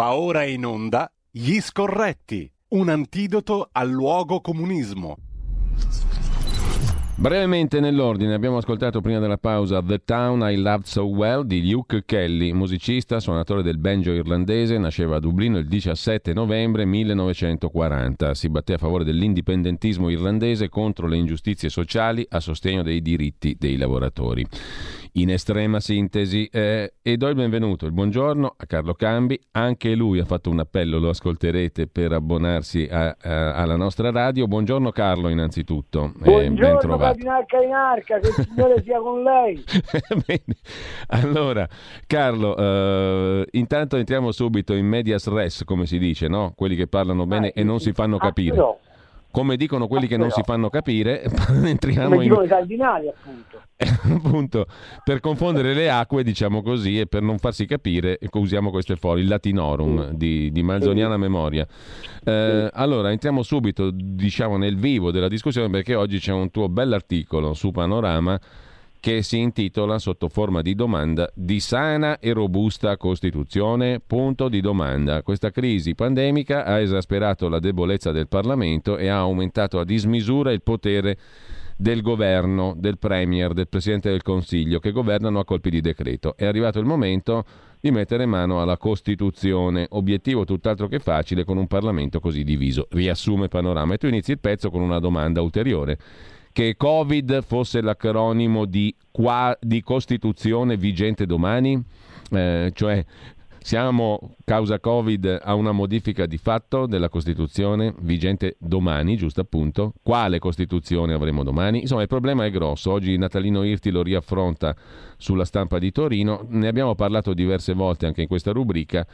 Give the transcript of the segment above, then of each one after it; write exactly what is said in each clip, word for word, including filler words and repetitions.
Va ora in onda Gli Scorretti, un antidoto al luogo comunismo. Brevemente nell'ordine, abbiamo ascoltato prima della pausa The Town I Loved So Well di Luke Kelly, musicista, suonatore del banjo irlandese, nasceva a Dublino il diciassette novembre millenovecentoquaranta. Si batté a favore dell'indipendentismo irlandese contro le ingiustizie sociali a sostegno dei diritti dei lavoratori. In estrema sintesi, eh, e do il benvenuto, il buongiorno a Carlo Cambi. Anche lui ha fatto un appello, lo ascolterete, per abbonarsi a, a, alla nostra radio. Buongiorno Carlo innanzitutto, buongiorno, eh, va di arca in arca, che il Signore sia con lei. Bene. Allora Carlo, eh, intanto entriamo subito in medias res, come si dice, no? Quelli che parlano bene ah, sì, e non sì, si fanno capire ah, come dicono quelli ah, che però. non si fanno capire, entriamo come dicono in... i cardinali, appunto. appunto, per confondere le acque, diciamo così, e per non farsi capire, usiamo queste foglie, il latinorum mm. di, di malzoniana mm. memoria. Eh, mm. Allora, entriamo subito, diciamo, nel vivo della discussione, perché oggi c'è un tuo bell'articolo su Panorama che si intitola, sotto forma di domanda, Di sana e robusta Costituzione? Punto di domanda. Questa crisi pandemica ha esasperato la debolezza del Parlamento e ha aumentato a dismisura il potere del governo, del Premier, del Presidente del Consiglio, che governano a colpi di decreto. È arrivato il momento di mettere mano alla Costituzione, obiettivo tutt'altro che facile con un Parlamento così diviso. Riassume Panorama. E tu inizi il pezzo con una domanda ulteriore. Che Covid fosse l'acronimo di, qua, di Costituzione vigente domani? Eh, cioè siamo, causa Covid, a una modifica di fatto della Costituzione vigente domani, giusto appunto? Quale Costituzione avremo domani? Insomma, il problema è grosso. Oggi Natalino Irti lo riaffronta sulla Stampa di Torino. Ne abbiamo parlato diverse volte anche in questa rubrica.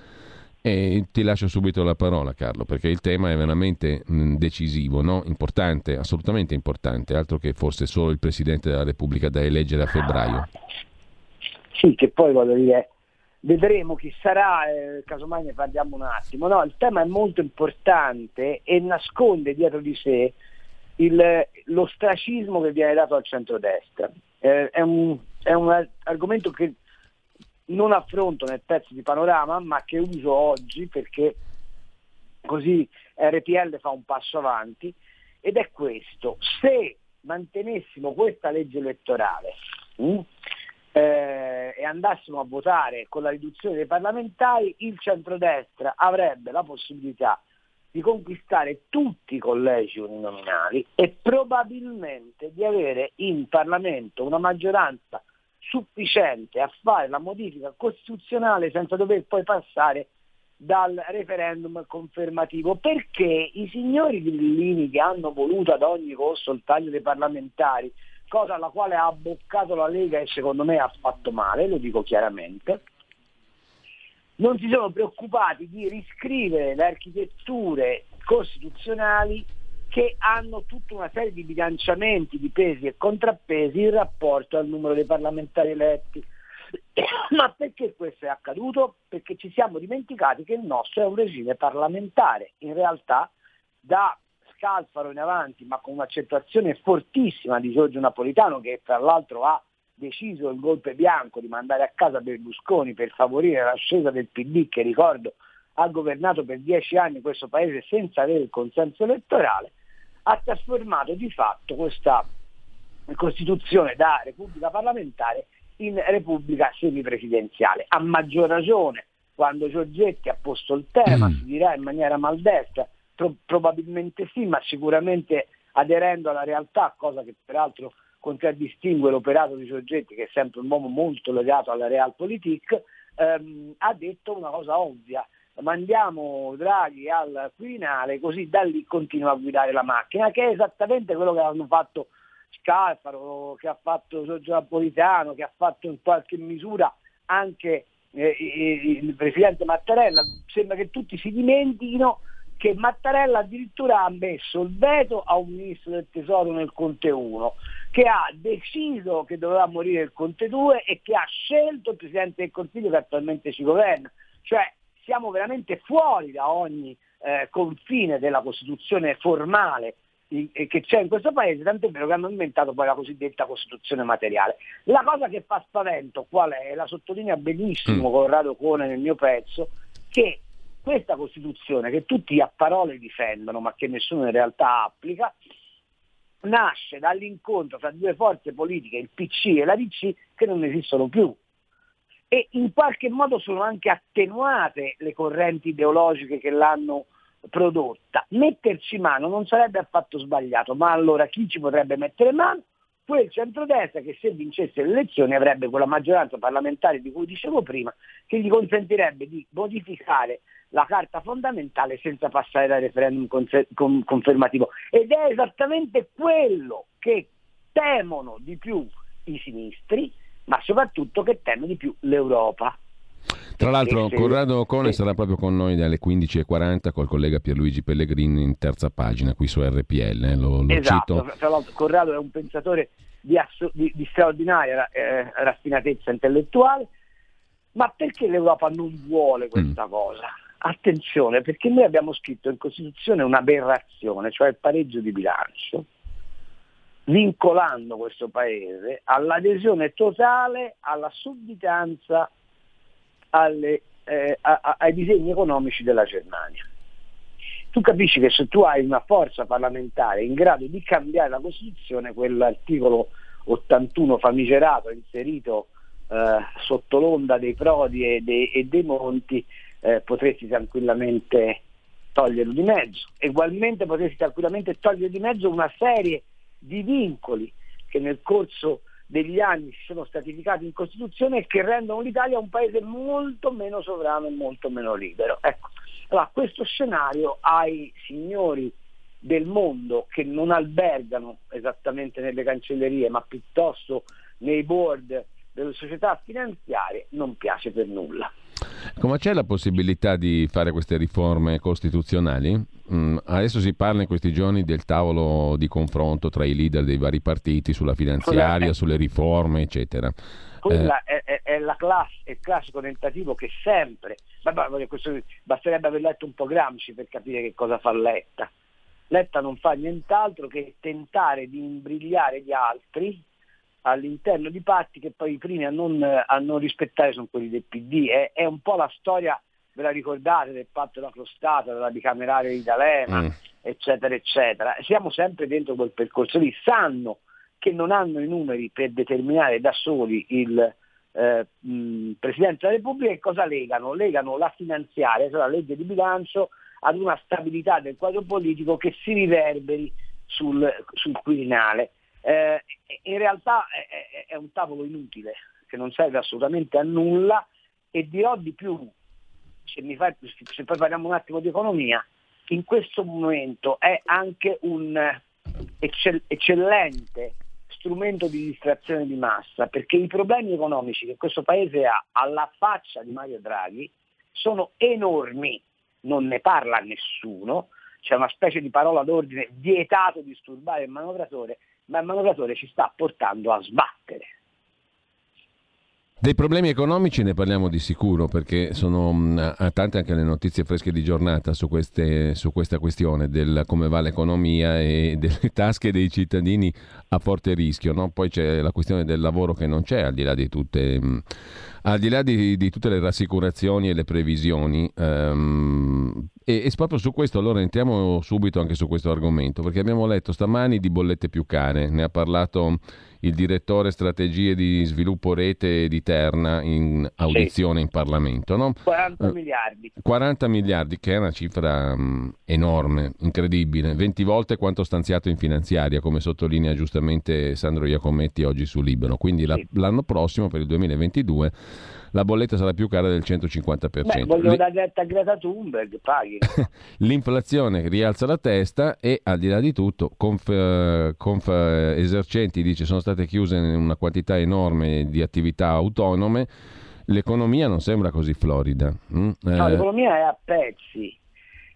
E ti lascio subito la parola, Carlo, perché il tema è veramente decisivo, no? Importante, assolutamente importante, altro che forse solo il Presidente della Repubblica da eleggere a febbraio. Sì, che poi voglio dire, vedremo chi sarà, eh, casomai ne parliamo un attimo. No, il tema è molto importante e nasconde dietro di sé il, l'ostracismo che viene dato al centrodestra. Eh, è un, è un argomento che non affronto nel pezzo di Panorama, ma che uso oggi perché così R P L fa un passo avanti, ed è questo: se mantenessimo questa legge elettorale mh, eh, e andassimo a votare con la riduzione dei parlamentari, il centrodestra avrebbe la possibilità di conquistare tutti i collegi uninominali e probabilmente di avere in Parlamento una maggioranza sufficiente a fare la modifica costituzionale senza dover poi passare dal referendum confermativo, perché i signori Grillini, che hanno voluto ad ogni costo il taglio dei parlamentari, cosa alla quale ha abboccato la Lega e secondo me ha fatto male, lo dico chiaramente, non si sono preoccupati di riscrivere le architetture costituzionali che hanno tutta una serie di bilanciamenti, di pesi e contrappesi in rapporto al numero dei parlamentari eletti. Ma perché questo è accaduto? Perché ci siamo dimenticati che il nostro è un regime parlamentare. In realtà, da Scalfaro in avanti, ma con un'accentuazione fortissima di Giorgio Napolitano, che tra l'altro ha deciso il golpe bianco di mandare a casa Berlusconi per favorire l'ascesa del P D, che ricordo ha governato per dieci anni questo paese senza avere il consenso elettorale, ha trasformato di fatto questa Costituzione da Repubblica parlamentare in Repubblica semipresidenziale. A maggior ragione quando Giorgetti ha posto il tema, si dirà in maniera maldestra, pro- probabilmente sì, ma sicuramente aderendo alla realtà, cosa che peraltro contraddistingue l'operato di Giorgetti, che è sempre un uomo molto legato alla realpolitik, ehm, ha detto una cosa ovvia: mandiamo Draghi al Quirinale, così da lì continua a guidare la macchina, che è esattamente quello che hanno fatto Scalfaro, che ha fatto Giorgio Napolitano, che ha fatto in qualche misura anche eh, il Presidente Mattarella. Sembra che tutti si dimentichino che Mattarella addirittura ha messo il veto a un ministro del Tesoro nel Conte uno, che ha deciso che doveva morire il Conte due e che ha scelto il Presidente del Consiglio che attualmente ci governa. Cioè, siamo veramente fuori da ogni eh, confine della Costituzione formale i, che c'è in questo Paese, tant'è vero che hanno inventato poi la cosiddetta Costituzione materiale. La cosa che fa spavento qual è? La sottolinea benissimo Corrado Ocone nel mio pezzo, che questa Costituzione, che tutti a parole difendono ma che nessuno in realtà applica, nasce dall'incontro tra due forze politiche, il P C e la D C, che non esistono più. E in qualche modo sono anche attenuate le correnti ideologiche che l'hanno prodotta. Metterci mano non sarebbe affatto sbagliato, ma allora chi ci potrebbe mettere mano? Quel centrodestra che, se vincesse le elezioni, avrebbe quella maggioranza parlamentare di cui dicevo prima, che gli consentirebbe di modificare la carta fondamentale senza passare dal referendum confermativo. Ed è esattamente quello che temono di più i sinistri, ma soprattutto che teme di più l'Europa. Tra l'altro Corrado Ocone sarà proprio con noi dalle quindici e quaranta col collega Pierluigi Pellegrini in Terza Pagina qui su R P L. Lo, lo esatto, cito. Tra l'altro Corrado è un pensatore di, asso, di, di straordinaria eh, raffinatezza intellettuale. Ma perché l'Europa non vuole questa mm. cosa? Attenzione, perché noi abbiamo scritto in Costituzione un'aberrazione, cioè il pareggio di bilancio, vincolando questo Paese all'adesione totale, alla sudditanza Alle, eh, a, a, ai disegni economici della Germania. Tu capisci che se tu hai una forza parlamentare in grado di cambiare la Costituzione, quell'articolo ottantuno famigerato inserito eh, sotto l'onda dei Prodi e dei, e dei Monti, eh, potresti tranquillamente toglierlo di mezzo. Egualmente potresti tranquillamente togliere di mezzo una serie di vincoli che nel corso degli anni si sono stratificati in Costituzione e che rendono l'Italia un paese molto meno sovrano e molto meno libero. Ecco, allora questo scenario ai signori del mondo che non albergano esattamente nelle cancellerie ma piuttosto nei board delle società finanziarie non piace per nulla. Ma c'è la possibilità di fare queste riforme costituzionali? Mm, adesso si parla in questi giorni del tavolo di confronto tra i leader dei vari partiti sulla finanziaria, è, sulle riforme, eccetera. Quella eh. è, è, è la class, è il classico tentativo che sempre, ma, ma, questo, basterebbe aver letto un po' Gramsci per capire che cosa fa Letta. Letta non fa nient'altro che tentare di imbrigliare gli altri all'interno di patti che poi i primi a non, a non rispettare sono quelli del P D. È, è un po' la storia, ve la ricordate, del patto della crostata, della bicamerale di D'Alema, mm. eccetera, eccetera. Siamo sempre dentro quel percorso lì, sanno che non hanno i numeri per determinare da soli il eh, mh, Presidente della Repubblica, e cosa legano? Legano la finanziaria, cioè la legge di bilancio, ad una stabilità del quadro politico che si riverberi sul, sul Quirinale. Eh, in realtà è, è un tavolo inutile che non serve assolutamente a nulla, e dirò di più, se, mi fa, se poi parliamo un attimo di economia, in questo momento è anche un eccell- eccellente strumento di distrazione di massa, perché i problemi economici che questo Paese ha, alla faccia di Mario Draghi, sono enormi, non ne parla nessuno, c'è una specie di parola d'ordine vietato disturbare il manovratore, ma il manovratore ci sta portando a sbattere. Dei problemi economici ne parliamo di sicuro, perché sono tante anche le notizie fresche di giornata su, queste, su questa questione del come va l'economia e delle tasche dei cittadini a forte rischio, no? Poi c'è la questione del lavoro che non c'è, al di là di tutte, al di là di, di tutte le rassicurazioni e le previsioni. Um, E, e proprio su questo allora entriamo subito anche su questo argomento, perché abbiamo letto stamani di bollette più care, ne ha parlato il direttore strategie di sviluppo rete di Terna in audizione in Parlamento, no? quaranta miliardi quaranta miliardi, che è una cifra mh, enorme, incredibile, venti volte quanto stanziato in finanziaria, come sottolinea giustamente Sandro Iacometti oggi su Libero. Quindi la, sì. l'anno prossimo, per il duemilaventidue, la bolletta sarà più cara del centocinquanta per cento. Beh, voglio L- dare a Greta Thunberg, paghi. L'inflazione rialza la testa e, al di là di tutto, conf, conf esercenti dice sono state chiuse una quantità enorme di attività autonome. L'economia non sembra così florida. Mm? No, eh... l'economia è a pezzi.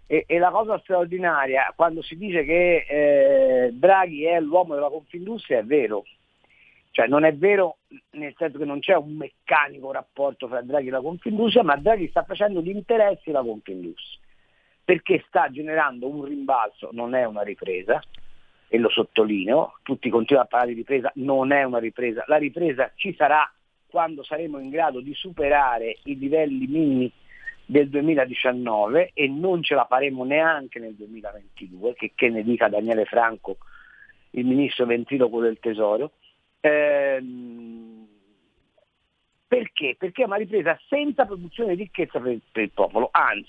E, e la cosa straordinaria, quando si dice che eh, Draghi è l'uomo della Confindustria, è vero. Cioè non è vero nel senso che non c'è un meccanico rapporto fra Draghi e la Confindustria, ma Draghi sta facendo gli interessi alla Confindustria, perché sta generando un rimbalzo, non è una ripresa, e lo sottolineo, tutti continuano a parlare di ripresa, non è una ripresa, la ripresa ci sarà quando saremo in grado di superare i livelli minimi del duemiladiciannove e non ce la faremo neanche nel duemilaventidue, che, che ne dica Daniele Franco, il ministro ventriloquo del Tesoro. Ehm, perché? Perché è una ripresa senza produzione di ricchezza per, per il popolo, anzi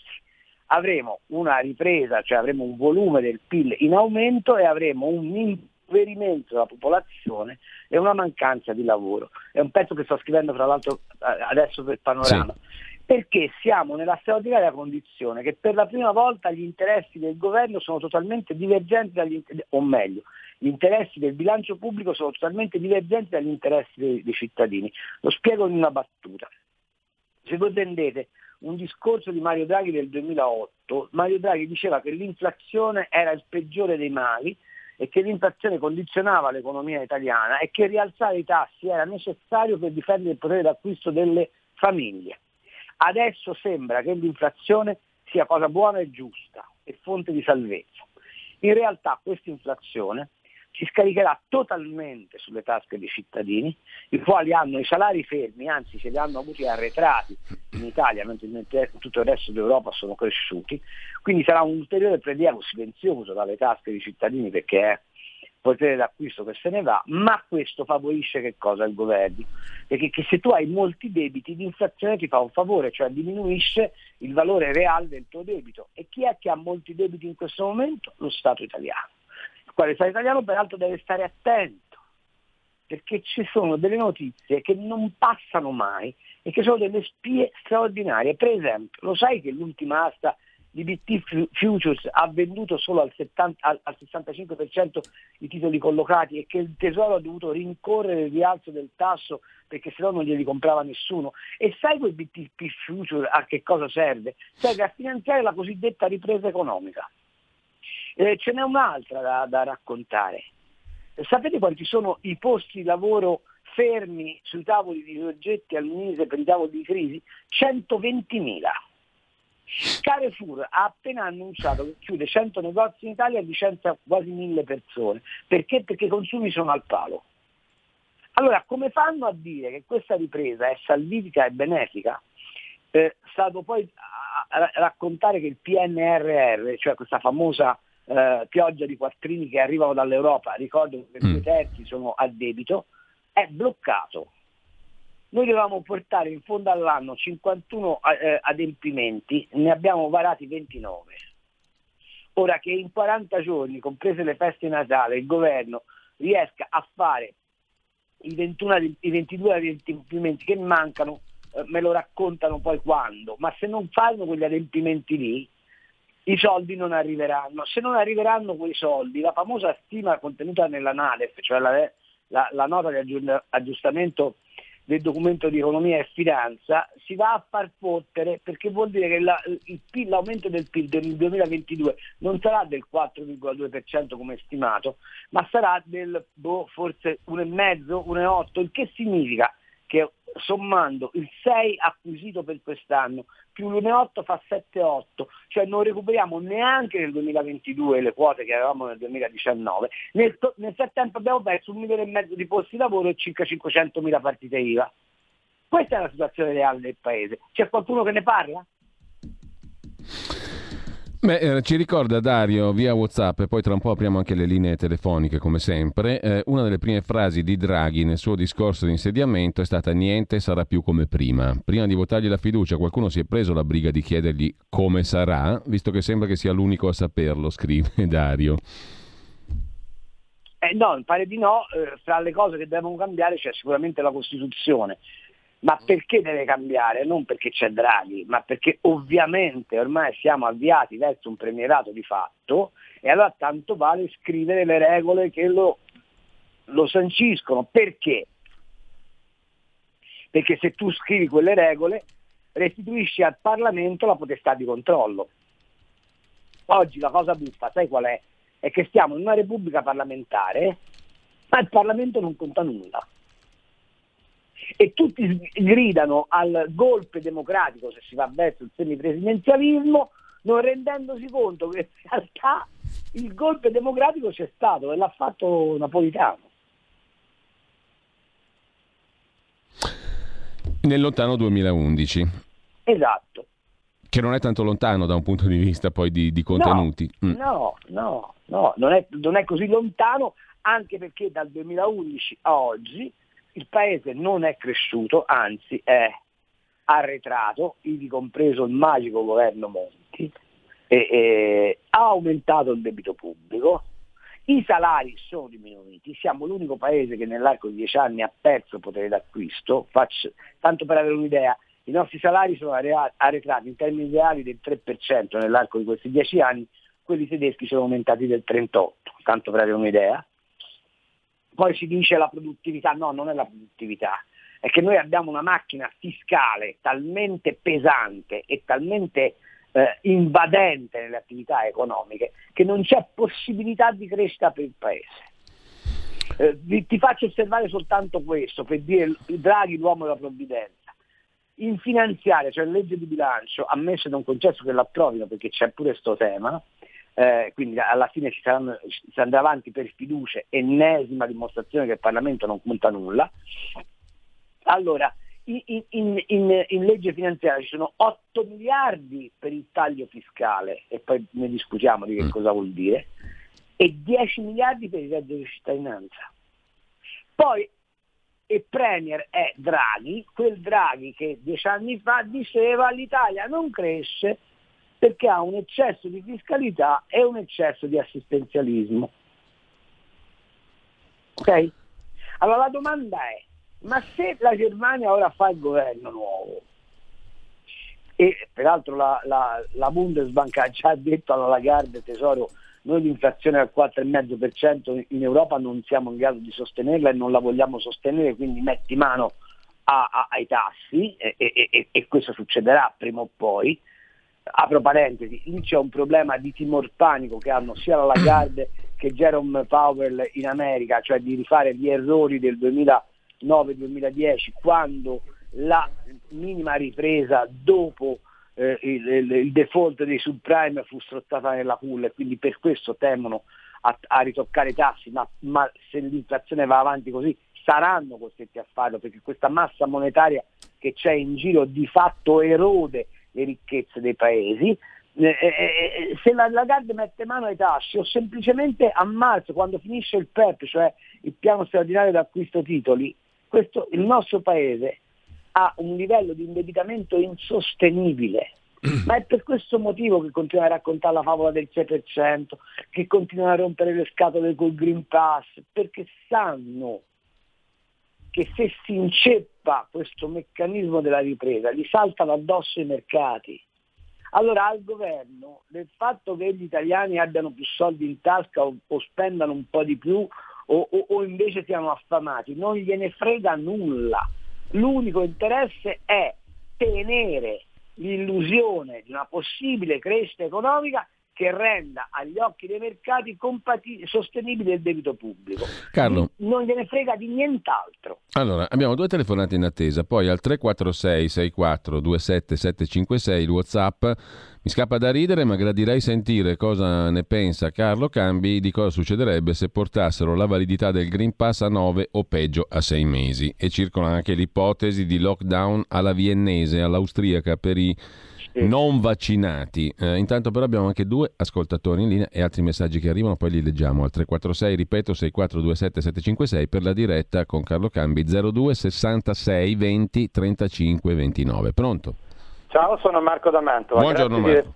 avremo una ripresa, cioè avremo un volume del P I L in aumento e avremo un impoverimento della popolazione e una mancanza di lavoro. È un pezzo che sto scrivendo tra l'altro adesso per Panorama, sì. Perché siamo nella straordinaria condizione che per la prima volta gli interessi del governo sono totalmente divergenti dagli, o meglio, gli interessi del bilancio pubblico sono totalmente divergenti dagli interessi dei, dei cittadini. Lo spiego in una battuta. Se voi prendete un discorso di Mario Draghi del duemilaotto, Mario Draghi diceva che l'inflazione era il peggiore dei mali e che l'inflazione condizionava l'economia italiana e che rialzare i tassi era necessario per difendere il potere d'acquisto delle famiglie. Adesso sembra che l'inflazione sia cosa buona e giusta e fonte di salvezza. In realtà questa inflazione si scaricherà totalmente sulle tasche dei cittadini, i quali hanno i salari fermi, anzi se li hanno avuti arretrati in Italia, mentre in tutto il resto d'Europa sono cresciuti, quindi sarà un ulteriore prelievo silenzioso dalle tasche dei cittadini perché è potere d'acquisto che se ne va, ma questo favorisce che cosa? Il governo, perché che se tu hai molti debiti l'inflazione ti fa un favore, cioè diminuisce il valore reale del tuo debito. E chi è che ha molti debiti in questo momento? Lo Stato italiano. Il quale Stato italiano peraltro deve stare attento, perché ci sono delle notizie che non passano mai e che sono delle spie straordinarie. Per esempio, lo sai che l'ultima asta di B T P Futures ha venduto solo al, settanta, al, al sessantacinque per cento i titoli collocati e che il Tesoro ha dovuto rincorrere il rialzo del tasso perché sennò non glieli comprava nessuno? E sai quel B T P Futures a che cosa serve? Serve a finanziare la cosiddetta ripresa economica. Eh, ce n'è un'altra da, da raccontare. Sapete quanti sono i posti di lavoro fermi sui tavoli di Giorgetti al Ministero per i tavoli di crisi? centoventimila. Carrefour ha appena annunciato che chiude cento negozi in Italia e licenzia quasi mille persone. Perché? Perché i consumi sono al palo. Allora, come fanno a dire che questa ripresa è salvifica e benefica, eh, salvo poi a, a raccontare che il P N R R, cioè questa famosa eh, pioggia di quattrini che arrivano dall'Europa, ricordo che due terzi sono a debito, è bloccato. Noi dovevamo portare in fondo all'anno cinquantuno eh, adempimenti, ne abbiamo varati ventinove. Ora che in quaranta giorni, comprese le feste di Natale, il governo riesca a fare i, ventuno, i ventidue adempimenti che mancano, eh, me lo raccontano poi quando, ma se non fanno quegli adempimenti lì, i soldi non arriveranno. Se non arriveranno quei soldi, la famosa stima contenuta nella NADEF, cioè la, la, la nota di aggiustamento del documento di economia e finanza, si va a far fottere, perché vuol dire che la, il P I L, l'aumento del P I L del duemilaventidue non sarà del quattro virgola due per cento come stimato, ma sarà del boh, forse uno virgola cinque, uno virgola otto, il che significa che sommando il sei acquisito per quest'anno più l'uno virgola otto fa sette virgola otto, cioè non recuperiamo neanche nel duemilaventidue le quote che avevamo nel duemiladiciannove. Nel, nel frattempo abbiamo perso un milione e mezzo di posti di lavoro e circa cinquecentomila partite I V A. Questa è la situazione reale del paese. C'è qualcuno che ne parla? Beh, eh, ci ricorda Dario via WhatsApp, e poi tra un po' apriamo anche le linee telefoniche come sempre, eh, una delle prime frasi di Draghi nel suo discorso di insediamento è stata: niente sarà più come prima. Prima di votargli la fiducia qualcuno si è preso la briga di chiedergli come sarà, visto che sembra che sia l'unico a saperlo, scrive Dario. Eh no, pare di no, eh, fra le cose che devono cambiare c'è sicuramente la Costituzione. Ma perché deve cambiare? Non perché c'è Draghi, ma perché ovviamente ormai siamo avviati verso un premierato di fatto e allora tanto vale scrivere le regole che lo, lo sanciscono. Perché? Perché se tu scrivi quelle regole restituisci al Parlamento la potestà di controllo. Oggi la cosa buffa, sai qual è? È che stiamo in una repubblica parlamentare, ma il Parlamento non conta nulla. E tutti gridano al golpe democratico se si va verso il semipresidenzialismo, non rendendosi conto che in realtà il golpe democratico c'è stato e l'ha fatto Napolitano. Nel lontano duemilaundici. Esatto. che non è tanto lontano da un punto di vista poi di, di contenuti. No, mm. no, no, no, non è, non è così lontano, anche perché dal duemilaundici a oggi il paese non è cresciuto, anzi è arretrato, ivi compreso il magico governo Monti, e, e, ha aumentato il debito pubblico, i salari sono diminuiti, siamo l'unico paese che nell'arco di dieci anni ha perso potere d'acquisto. Faccio, tanto per avere un'idea, i nostri salari sono arretrati in termini reali del tre per cento nell'arco di questi dieci anni, quelli tedeschi sono aumentati del trentotto per cento, tanto per avere un'idea. Poi si dice la produttività, no, non è la produttività, è che noi abbiamo una macchina fiscale talmente pesante e talmente eh, invadente nelle attività economiche che non c'è possibilità di crescita per il Paese. Eh, vi, ti faccio osservare soltanto questo, per dire Draghi l'uomo della provvidenza. In finanziaria, cioè in legge di bilancio, ammesso da un concesso che l'approvino, perché c'è pure sto tema, eh, quindi alla fine si, saranno, si andrà avanti per fiducia, ennesima dimostrazione che il Parlamento non conta nulla. Allora, in, in, in, in legge finanziaria ci sono otto miliardi per il taglio fiscale, e poi ne discutiamo di che cosa vuol dire, e dieci miliardi per il reddito di cittadinanza. Poi, e premier è Draghi, quel Draghi che dieci anni fa diceva l'Italia non cresce perché ha un eccesso di fiscalità e un eccesso di assistenzialismo. Ok? Allora la domanda è, ma se la Germania ora fa il governo nuovo, e peraltro la, la, la Bundesbank ha già detto alla Lagarde, tesoro, noi l'inflazione al quattro virgola cinque per cento in Europa non siamo in grado di sostenerla e non la vogliamo sostenere, quindi metti mano a, a, ai tassi, e, e, e questo succederà prima o poi. Apro parentesi, lì c'è un problema di timor panico che hanno sia la Lagarde che Jerome Powell in America, cioè di rifare gli errori del duemilanove duemiladieci, quando la minima ripresa dopo Eh, il, il, il default dei subprime fu strozzata nella culla, e quindi per questo temono a, a ritoccare i tassi, ma, ma se l'inflazione va avanti così saranno costretti a farlo, perché questa massa monetaria che c'è in giro di fatto erode le ricchezze dei paesi. Eh, eh, se la Lagarde mette mano ai tassi, o semplicemente a marzo, quando finisce il P E P, cioè il piano straordinario d'acquisto titoli, questo, il nostro paese ha un livello di indebitamento insostenibile, ma è per questo motivo che continua a raccontare la favola del sei per cento, che continua a rompere le scatole col Green Pass, perché sanno che se si inceppa questo meccanismo della ripresa gli saltano addosso i mercati. Allora al governo del fatto che gli italiani abbiano più soldi in tasca o, o spendano un po' di più o, o, o invece siano affamati non gliene frega nulla. L'unico interesse è tenere l'illusione di una possibile crescita economica che renda agli occhi dei mercati compatibile, sostenibile il debito pubblico. Carlo, non gliene frega di nient'altro. Allora, abbiamo due telefonate in attesa, poi al tre quattro sei sei quattro due sette sette cinque sei WhatsApp. Mi scappa da ridere, ma gradirei sentire cosa ne pensa Carlo Cambi di cosa succederebbe se portassero la validità del Green Pass a nove o peggio a sei mesi. E circola anche l'ipotesi di lockdown alla viennese, all'austriaca per i non vaccinati. Eh, intanto però abbiamo anche due ascoltatori in linea e altri messaggi che arrivano, poi li leggiamo al tre quattro sei, ripeto, sei quattro due sette sette cinque sei per la diretta con Carlo Cambi, zero due sessantasei venti trentacinque ventinove. Pronto? Ciao, sono Marco da Mantova. Buongiorno, grazie, Marco.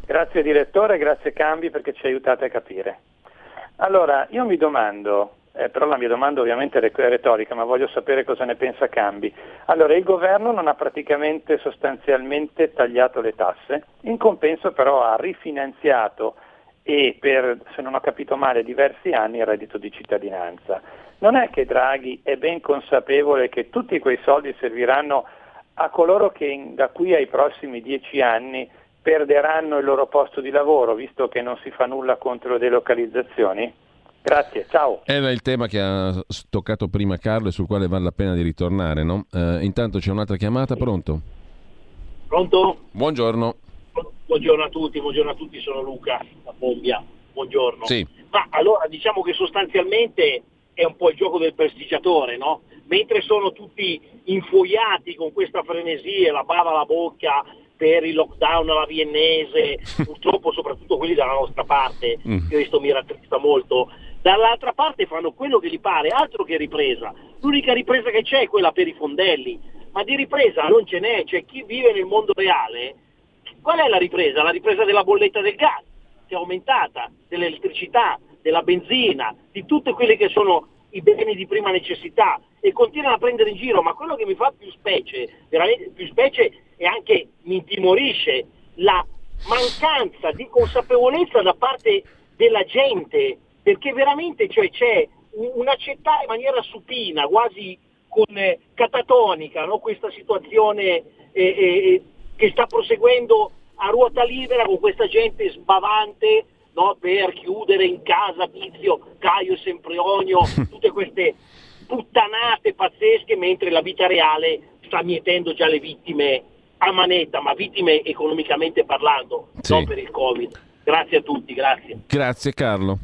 Di... grazie direttore, grazie Cambi perché ci aiutate a capire. Allora, io mi domando, eh, però la mia domanda ovviamente è retorica, ma voglio sapere cosa ne pensa Cambi. Allora, il governo non ha praticamente sostanzialmente tagliato le tasse, in compenso però ha rifinanziato e per, se non ho capito male, diversi anni il reddito di cittadinanza. Non è che Draghi è ben consapevole che tutti quei soldi serviranno a coloro che da qui ai prossimi dieci anni perderanno il loro posto di lavoro, visto che non si fa nulla contro le delocalizzazioni? Grazie, ciao. Era il tema che ha toccato prima Carlo e sul quale vale la pena di ritornare, no? Eh, intanto c'è un'altra chiamata, pronto? Pronto? Buongiorno. Buongiorno a tutti, buongiorno a tutti, sono Luca da Bobbia, buongiorno. Sì. Ma allora diciamo che sostanzialmente è un po' il gioco del prestigiatore, no? Mentre sono tutti infoiati con questa frenesia, la bava alla bocca, per il lockdown alla viennese, purtroppo soprattutto quelli dalla nostra parte, mm. io questo mi rattrista molto, dall'altra parte fanno quello che gli pare, altro che ripresa. L'unica ripresa che c'è è quella per i fondelli, ma di ripresa non ce n'è, cioè chi vive nel mondo reale, qual è la ripresa? La ripresa della bolletta del gas, che è aumentata, dell'elettricità, della benzina, di tutte quelle che sono i beni di prima necessità, e continuano a prendere in giro. Ma quello che mi fa più specie, veramente più specie, e anche mi intimorisce, la mancanza di consapevolezza da parte della gente, perché veramente, cioè, c'è un'accettare in maniera supina, quasi con, eh, catatonica, no? Questa situazione eh, eh, che sta proseguendo a ruota libera, con questa gente sbavante, no? Per chiudere in casa Tizio, Caio e Sempronio, tutte queste puttanate pazzesche, mentre la vita reale sta mietendo già le vittime a manetta, ma vittime economicamente parlando, sì. Non per il Covid. Grazie a tutti, grazie. Grazie Carlo.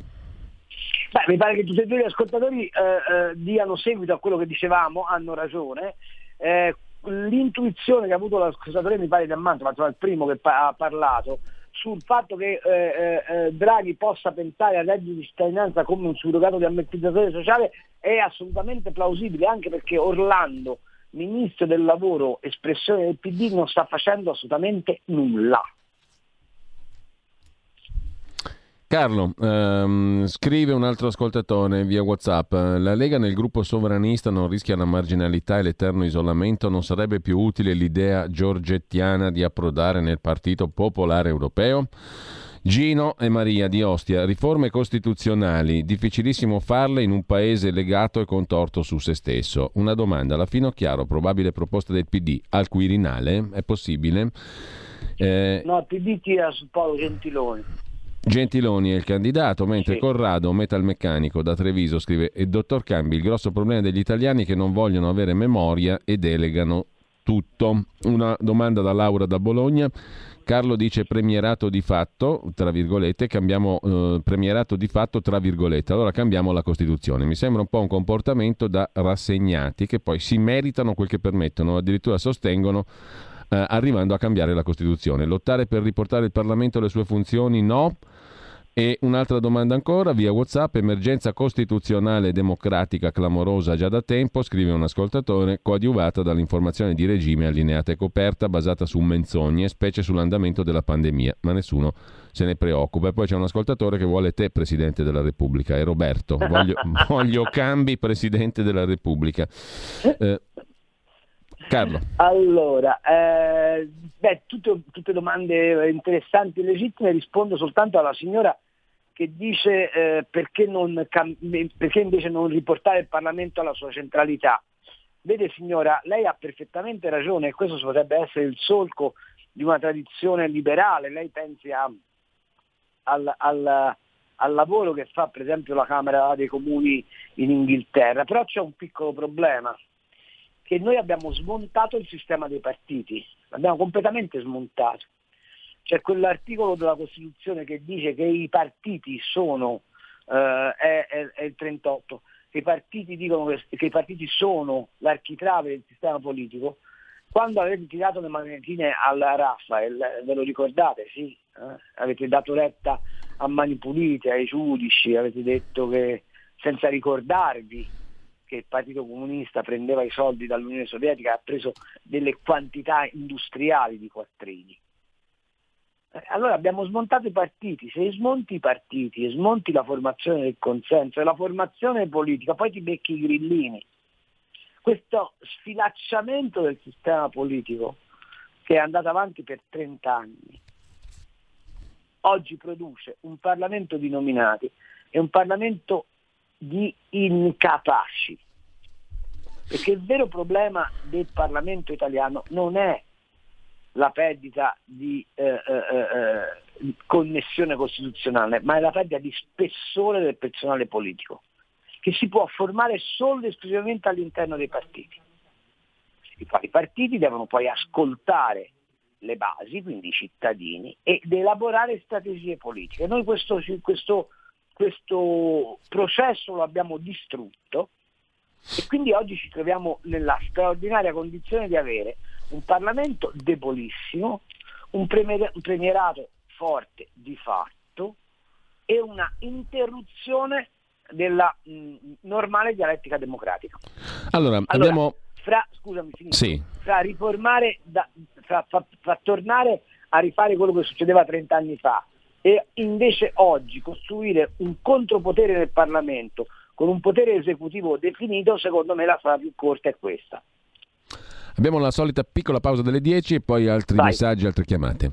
Beh, mi pare che tutti e due gli ascoltatori eh, eh, diano seguito a quello che dicevamo, hanno ragione. Eh, l'intuizione che ha avuto l'ascoltatore, mi pare, di Ammanto, ma il primo che pa- ha parlato, sul fatto che eh, eh, Draghi possa pensare al reddito di cittadinanza come un surrogato di ammortizzatore sociale è assolutamente plausibile, anche perché Orlando, ministro del lavoro, espressione del P D, non sta facendo assolutamente nulla. Carlo, ehm, scrive un altro ascoltatore via WhatsApp: la Lega nel gruppo sovranista non rischia la marginalità e l'eterno isolamento, non sarebbe più utile l'idea giorgettiana di approdare nel Partito Popolare Europeo? Gino e Maria di Ostia: riforme costituzionali, difficilissimo farle in un paese legato e contorto su se stesso. Una domanda: la Finocchiaro, probabile proposta del P D al Quirinale, è possibile? Eh... No, il P D tira su Paolo Gentiloni. Gentiloni è il candidato, mentre sì. Corrado, metalmeccanico da Treviso, scrive: e dottor Cambi, il grosso problema degli italiani è che non vogliono avere memoria e delegano tutto. Una domanda da Laura da Bologna. Carlo dice premierato di fatto, tra virgolette, cambiamo eh, premierato di fatto, tra virgolette, allora cambiamo la Costituzione. Mi sembra un po' un comportamento da rassegnati, che poi si meritano quel che permettono, addirittura sostengono, eh, arrivando a cambiare la Costituzione. Lottare per riportare il Parlamento alle sue funzioni, no? E un'altra domanda ancora via WhatsApp: emergenza costituzionale democratica clamorosa già da tempo, scrive un ascoltatore, coadiuvata dall'informazione di regime allineata e coperta, basata su menzogne, specie sull'andamento della pandemia, ma nessuno se ne preoccupa. E poi c'è un ascoltatore che vuole te Presidente della Repubblica, e Roberto voglio, voglio Cambi Presidente della Repubblica. eh, Carlo. Allora, eh, beh, tutte, tutte domande interessanti e legittime. Rispondo soltanto alla signora che dice eh, perché, non, perché invece non riportare il Parlamento alla sua centralità. Vede signora, lei ha perfettamente ragione, e questo potrebbe essere il solco di una tradizione liberale. Lei pensi a, al, al, al lavoro che fa per esempio la Camera dei Comuni in Inghilterra, però c'è un piccolo problema, che noi abbiamo smontato il sistema dei partiti, l'abbiamo completamente smontato. C'è quell'articolo della Costituzione che dice che i partiti sono, eh, è, è il trentotto, che i partiti dicono che, che i partiti sono l'architrave del sistema politico. Quando avete tirato le magnetine alla Raffaele, ve lo ricordate, sì? Eh? Avete dato retta a mani pulite, ai giudici, avete detto che, senza ricordarvi che il Partito Comunista prendeva i soldi dall'Unione Sovietica, ha preso delle quantità industriali di quattrini. Allora abbiamo smontato i partiti. Se smonti i partiti e smonti la formazione del consenso e la formazione politica, poi ti becchi i grillini. Questo sfilacciamento del sistema politico, che è andato avanti per trent'anni, oggi produce un Parlamento di nominati e un Parlamento di incapaci, perché il vero problema del Parlamento italiano non è la perdita di eh, eh, eh, connessione costituzionale, ma è la perdita di spessore del personale politico, che si può formare solo ed esclusivamente all'interno dei partiti. I quali partiti devono poi ascoltare le basi, quindi i cittadini, ed elaborare strategie politiche. Noi questo, questo Questo processo lo abbiamo distrutto, e quindi oggi ci troviamo nella straordinaria condizione di avere un Parlamento debolissimo, un, premier, un premierato forte di fatto e una interruzione della mh, normale dialettica democratica. Allora, allora abbiamo... fra, scusami, finisco, sì. fra riformare, da, fra, fra, fra tornare a rifare quello che succedeva trent'anni fa e invece oggi costruire un contropotere nel Parlamento con un potere esecutivo definito, secondo me la strada più corta è questa. Abbiamo la solita piccola pausa delle dieci e poi altri Vai. messaggi, altre chiamate.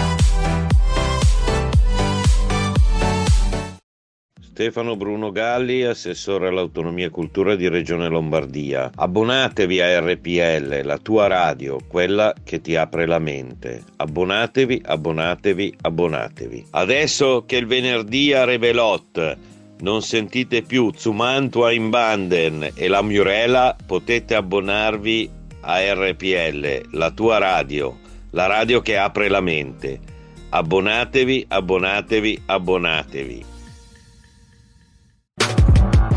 Stefano Bruno Galli, assessore all'autonomia e cultura di Regione Lombardia. Abbonatevi a R P L, la tua radio, quella che ti apre la mente. Abbonatevi, abbonatevi, abbonatevi. Adesso che il venerdì a Revelot non sentite più Zumantua in Banden e la Murela, potete abbonarvi a R P L, la tua radio, la radio che apre la mente. Abbonatevi, abbonatevi, abbonatevi.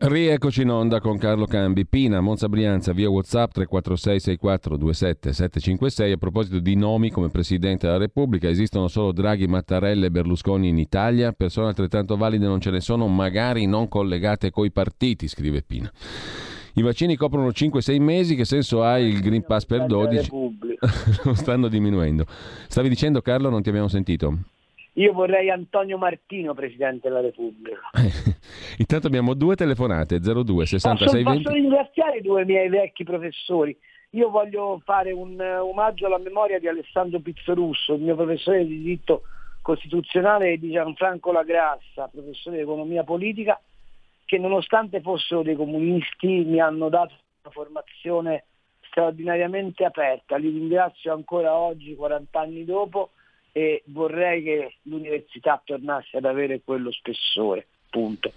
Rieccoci in onda con Carlo Cambi. Pina, Monza Brianza, via WhatsApp tre quattro sei sei quattro due sette sette cinque sei. A proposito di nomi come Presidente della Repubblica, esistono solo Draghi, Mattarella e Berlusconi in Italia. Persone altrettanto valide non ce ne sono, magari non collegate coi partiti, scrive Pina. I vaccini coprono cinque sei mesi, che senso ha il Green Pass per dodici? Non stanno diminuendo. Stavi dicendo, Carlo, non ti abbiamo sentito. Io vorrei Antonio Martino Presidente della Repubblica. Intanto abbiamo due telefonate, zero due sessantasei venti. Posso, posso ringraziare due miei vecchi professori. Io voglio fare un omaggio alla memoria di Alessandro Pizzorusso, il mio professore di diritto costituzionale, e di Gianfranco Lagrassa, professore di economia politica, che nonostante fossero dei comunisti mi hanno dato una formazione straordinariamente aperta. Li ringrazio ancora oggi, quarant'anni dopo, e vorrei che l'università tornasse ad avere quello spessore, punto.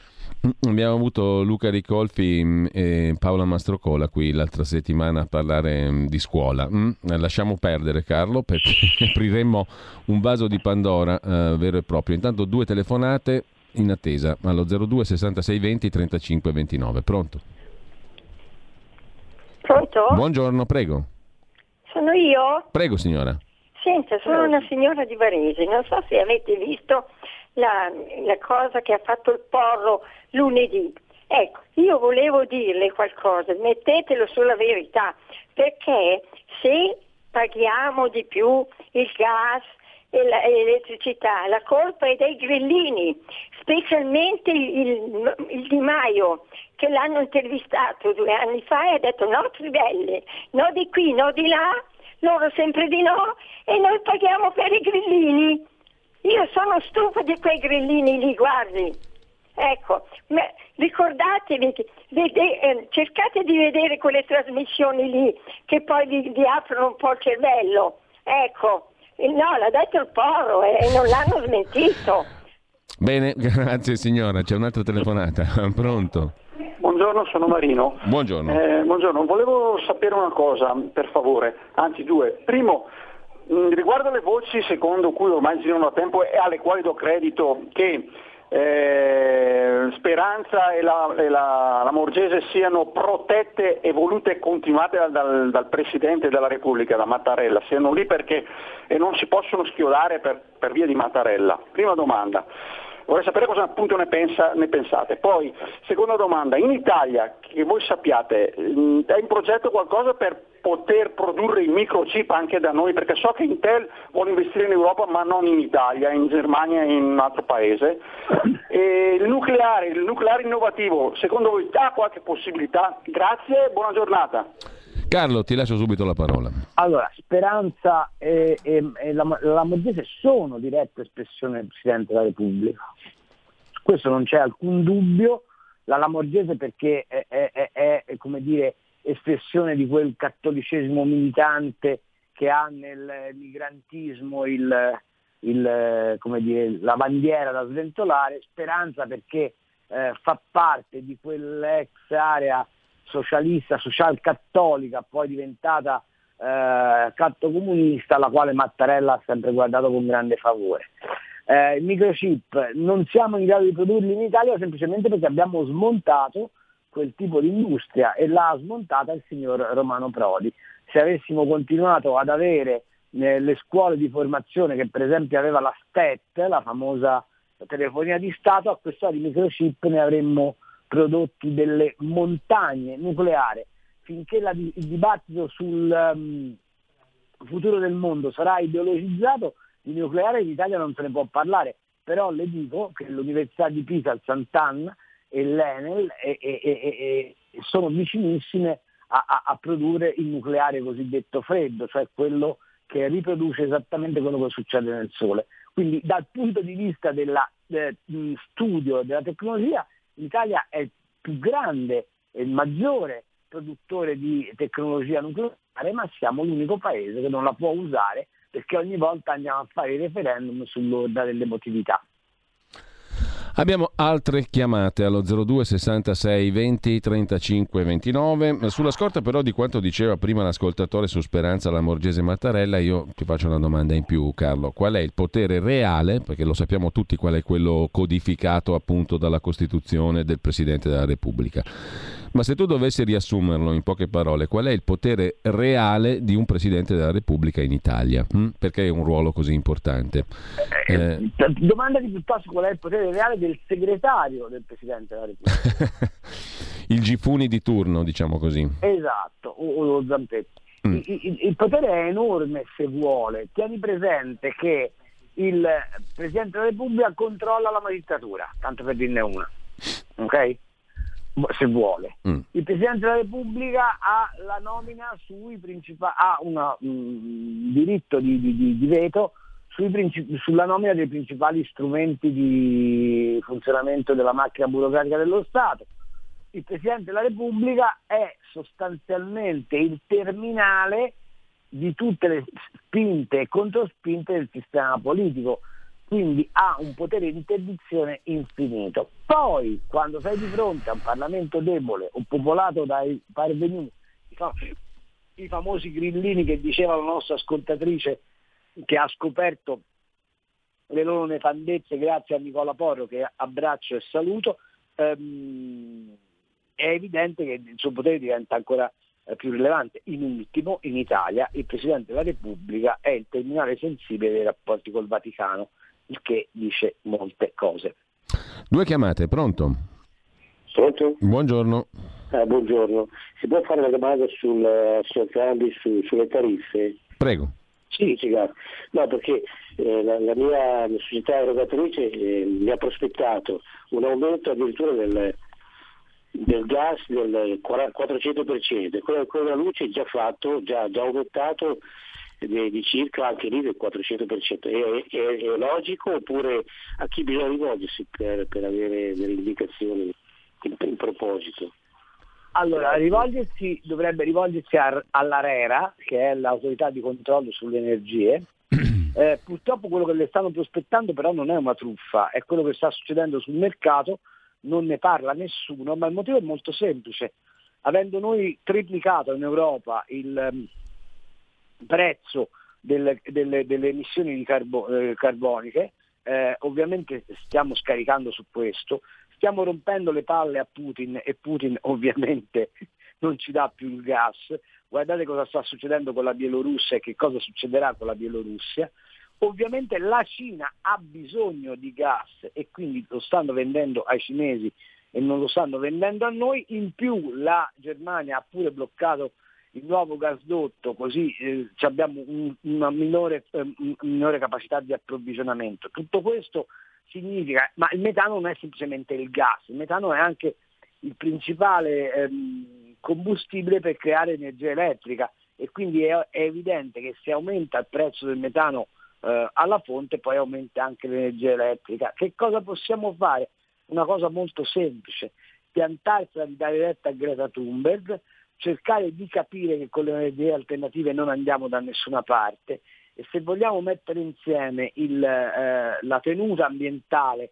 Abbiamo avuto Luca Ricolfi e Paola Mastrocola qui l'altra settimana a parlare di scuola. Lasciamo perdere, Carlo, perché apriremmo un vaso di Pandora eh, vero e proprio. Intanto due telefonate in attesa allo zero due sessantasei venti trentacinque ventinove. Pronto? Pronto? Buongiorno, prego. Sono io? Prego, signora. Senta, sono una signora di Varese, non so se avete visto la, la cosa che ha fatto il Porro lunedì. Ecco, io volevo dirle qualcosa, mettetelo sulla verità, perché se paghiamo di più il gas e, la, e l'elettricità, la colpa è dei grillini, specialmente il, il Di Maio, che l'hanno intervistato due anni fa e ha detto no trivelle, no di qui, no di là. Loro sempre di no e noi paghiamo per i grillini. Io sono stufa di quei grillini lì, guardi. Ecco, ma ricordatevi, che vede, eh, cercate di vedere quelle trasmissioni lì che poi vi, vi aprono un po' il cervello. Ecco, no, l'ha detto il Porro e eh, non l'hanno smentito. Bene, grazie signora, c'è un'altra telefonata. Pronto? Buongiorno, sono Marino. Buongiorno. Eh, buongiorno, volevo sapere una cosa, per favore, anzi due. Primo, mh, riguardo alle voci secondo cui ormai girano da tempo e alle quali do credito che eh, Speranza e, la, e la, la Morgese siano protette e volute e continuate dal, dal, dal Presidente della Repubblica, da Mattarella, siano lì perché e non si possono schiodare per, per via di Mattarella. Prima domanda. Vorrei sapere cosa appunto ne, pensa, ne pensate. Poi, seconda domanda, in Italia, che voi sappiate, è in progetto qualcosa per poter produrre i microchip anche da noi, perché so che Intel vuole investire in Europa ma non in Italia, in Germania e in un altro paese. E il nucleare, il nucleare innovativo, secondo voi ha qualche possibilità? Grazie e buona giornata. Carlo, ti lascio subito la parola. Allora, Speranza e, e, e la, la Morgese sono diretta espressione del Presidente della Repubblica. Questo non c'è alcun dubbio. La Lamorgese perché è, è, è, è come dire espressione di quel cattolicesimo militante che ha nel migrantismo il, il, come dire, la bandiera da sventolare. Speranza perché eh, fa parte di quell'ex area socialista, socialcattolica, poi diventata eh, cattocomunista, alla quale Mattarella ha sempre guardato con grande favore. Eh, il microchip non siamo in grado di produrli in Italia semplicemente perché abbiamo smontato quel tipo di industria e l'ha smontata il signor Romano Prodi. Se avessimo continuato ad avere eh, le scuole di formazione che per esempio aveva la S T E T, la famosa telefonia di Stato, a quest'ora di microchip ne avremmo prodotti delle montagne. Nucleare, finché la, il dibattito sul um, futuro del mondo sarà ideologizzato, di nucleare in Italia non se ne può parlare. Però le dico che l'Università di Pisa, il Sant'Anna e l'Enel e, e, e, e sono vicinissime a, a, a produrre il nucleare cosiddetto freddo, cioè quello che riproduce esattamente quello che succede nel Sole. Quindi dal punto di vista della eh, studio della tecnologia, l'Italia è il più grande e il maggiore produttore di tecnologia nucleare, ma siamo l'unico paese che non la può usare, perché ogni volta andiamo a fare i referendum sull'orda dell'emotività. Abbiamo altre chiamate allo zero due sessantasei venti trentacinque ventinove. Sulla scorta però di quanto diceva prima l'ascoltatore su Speranza, Lamorgese, Mattarella, io ti faccio una domanda in più, Carlo. Qual è il potere reale, perché lo sappiamo tutti qual è quello codificato appunto dalla Costituzione del Presidente della Repubblica, ma se tu dovessi riassumerlo in poche parole, qual è il potere reale di un Presidente della Repubblica in Italia? Perché è un ruolo così importante. Eh, eh, domandati piuttosto qual è il potere reale del segretario del Presidente della Repubblica. Il Gifuni di turno, diciamo così. Esatto, o, o lo Zampetti. Mm. Il, il, il potere è enorme se vuole. Tieni presente che il Presidente della Repubblica controlla la magistratura, tanto per dirne una. Ok? Se vuole. Mm. Il Presidente della Repubblica ha la nomina sui principali, ha una, un diritto di, di, di veto sui principi, sulla nomina dei principali strumenti di funzionamento della macchina burocratica dello Stato. Il Presidente della Repubblica è sostanzialmente il terminale di tutte le spinte e controspinte del sistema politico, quindi ha un potere di interdizione infinito. Poi, quando sei di fronte a un Parlamento debole o popolato dai parvenu, i famosi grillini che diceva la nostra ascoltatrice che ha scoperto le loro nefandezze grazie a Nicola Porro, che abbraccio e saluto, ehm, è evidente che il suo potere diventa ancora più rilevante. In ultimo, in Italia, il Presidente della Repubblica è il terminale sensibile dei rapporti col Vaticano, il che dice molte cose. Due chiamate, pronto? Pronto? Buongiorno. Eh, buongiorno. Si può fare una domanda sul signor Cambi su, sulle tariffe? Prego. Sì, sì, grazie. No, perché eh, la, la mia la società erogatrice eh, mi ha prospettato un aumento addirittura del, del gas del quattrocento per cento, quello della luce già fatto, già, già aumentato di circa anche lì del quattrocento per cento. È, è, è logico, oppure a chi bisogna rivolgersi per, per avere delle indicazioni in, in proposito? Allora, rivolgersi dovrebbe rivolgersi a, all'ARERA, che è l'autorità di controllo sulle energie. Eh, purtroppo quello che le stanno prospettando però non è una truffa, è quello che sta succedendo sul mercato, non ne parla nessuno, ma il motivo è molto semplice. Avendo noi triplicato in Europa il prezzo delle, delle, delle emissioni di carbo, eh, carboniche, eh, ovviamente stiamo scaricando su questo, stiamo rompendo le palle a Putin e Putin ovviamente non ci dà più il gas. Guardate cosa sta succedendo con la Bielorussia e che cosa succederà con la Bielorussia. Ovviamente la Cina ha bisogno di gas e quindi lo stanno vendendo ai cinesi e non lo stanno vendendo a noi. In più la Germania ha pure bloccato il nuovo gasdotto, così eh, abbiamo un, una minore, eh, minore capacità di approvvigionamento. Tutto questo significa, ma il metano non è semplicemente il gas, il metano è anche il principale ehm, combustibile per creare energia elettrica, e quindi è, è evidente che se aumenta il prezzo del metano eh, alla fonte, poi aumenta anche l'energia elettrica. Che cosa possiamo fare? Una cosa molto semplice: piantarsela di dare retta a Greta Thunberg, cercare di capire che con le energie alternative non andiamo da nessuna parte, e se vogliamo mettere insieme il, eh, la tenuta ambientale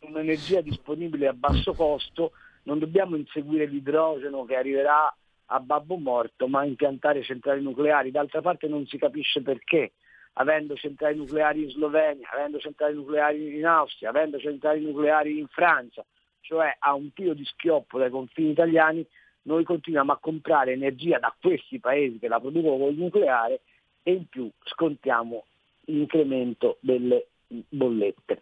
con un'energia disponibile a basso costo, non dobbiamo inseguire l'idrogeno che arriverà a babbo morto, ma impiantare centrali nucleari. D'altra parte non si capisce perché, avendo centrali nucleari in Slovenia, avendo centrali nucleari in Austria, avendo centrali nucleari in Francia, cioè a un tiro di schioppo dai confini italiani, noi continuiamo a comprare energia da questi paesi che la producono con il nucleare, e in più scontiamo l'incremento delle bollette.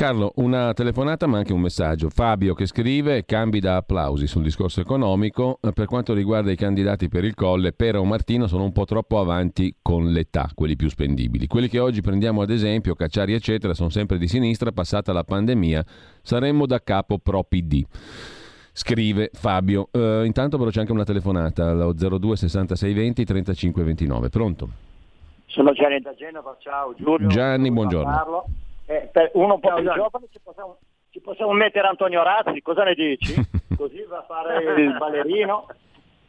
Carlo, una telefonata ma anche un messaggio. Fabio che scrive: cambi da applausi sul discorso economico. Per quanto riguarda i candidati per il Colle, Pera o Martino sono un po' troppo avanti con l'età, quelli più spendibili. Quelli che oggi prendiamo ad esempio, Cacciari eccetera, sono sempre di sinistra, passata la pandemia saremmo da capo pro P D. Scrive Fabio. Uh, intanto però c'è anche una telefonata allo zero due sessantasei venti trentacinque ventinove. Pronto? Sono Gianni da Genova, ciao Giulio. Gianni, buongiorno. Parlo. Eh, per uno un po' più giovane ci possiamo, ci possiamo mettere Antonio Razzi, cosa ne dici? Così va a fare il ballerino,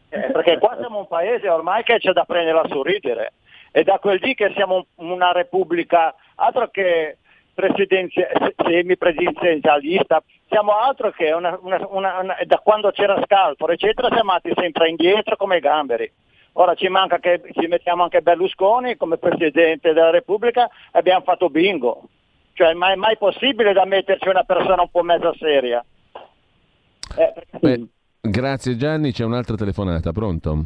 eh, perché qua siamo un paese ormai che c'è da prendere a sorridere, e da quel dì che siamo una repubblica altro che presidenzi- semipresidenzialista, siamo altro che una, una, una, una, da quando c'era Scalfaro eccetera siamo andati sempre indietro come i gamberi. Ora ci manca che ci mettiamo anche Berlusconi come presidente della repubblica e abbiamo fatto bingo. Cioè, ma è mai possibile da metterci una persona un po' mezza seria? Eh, perché... Beh, grazie Gianni, c'è un'altra telefonata, pronto?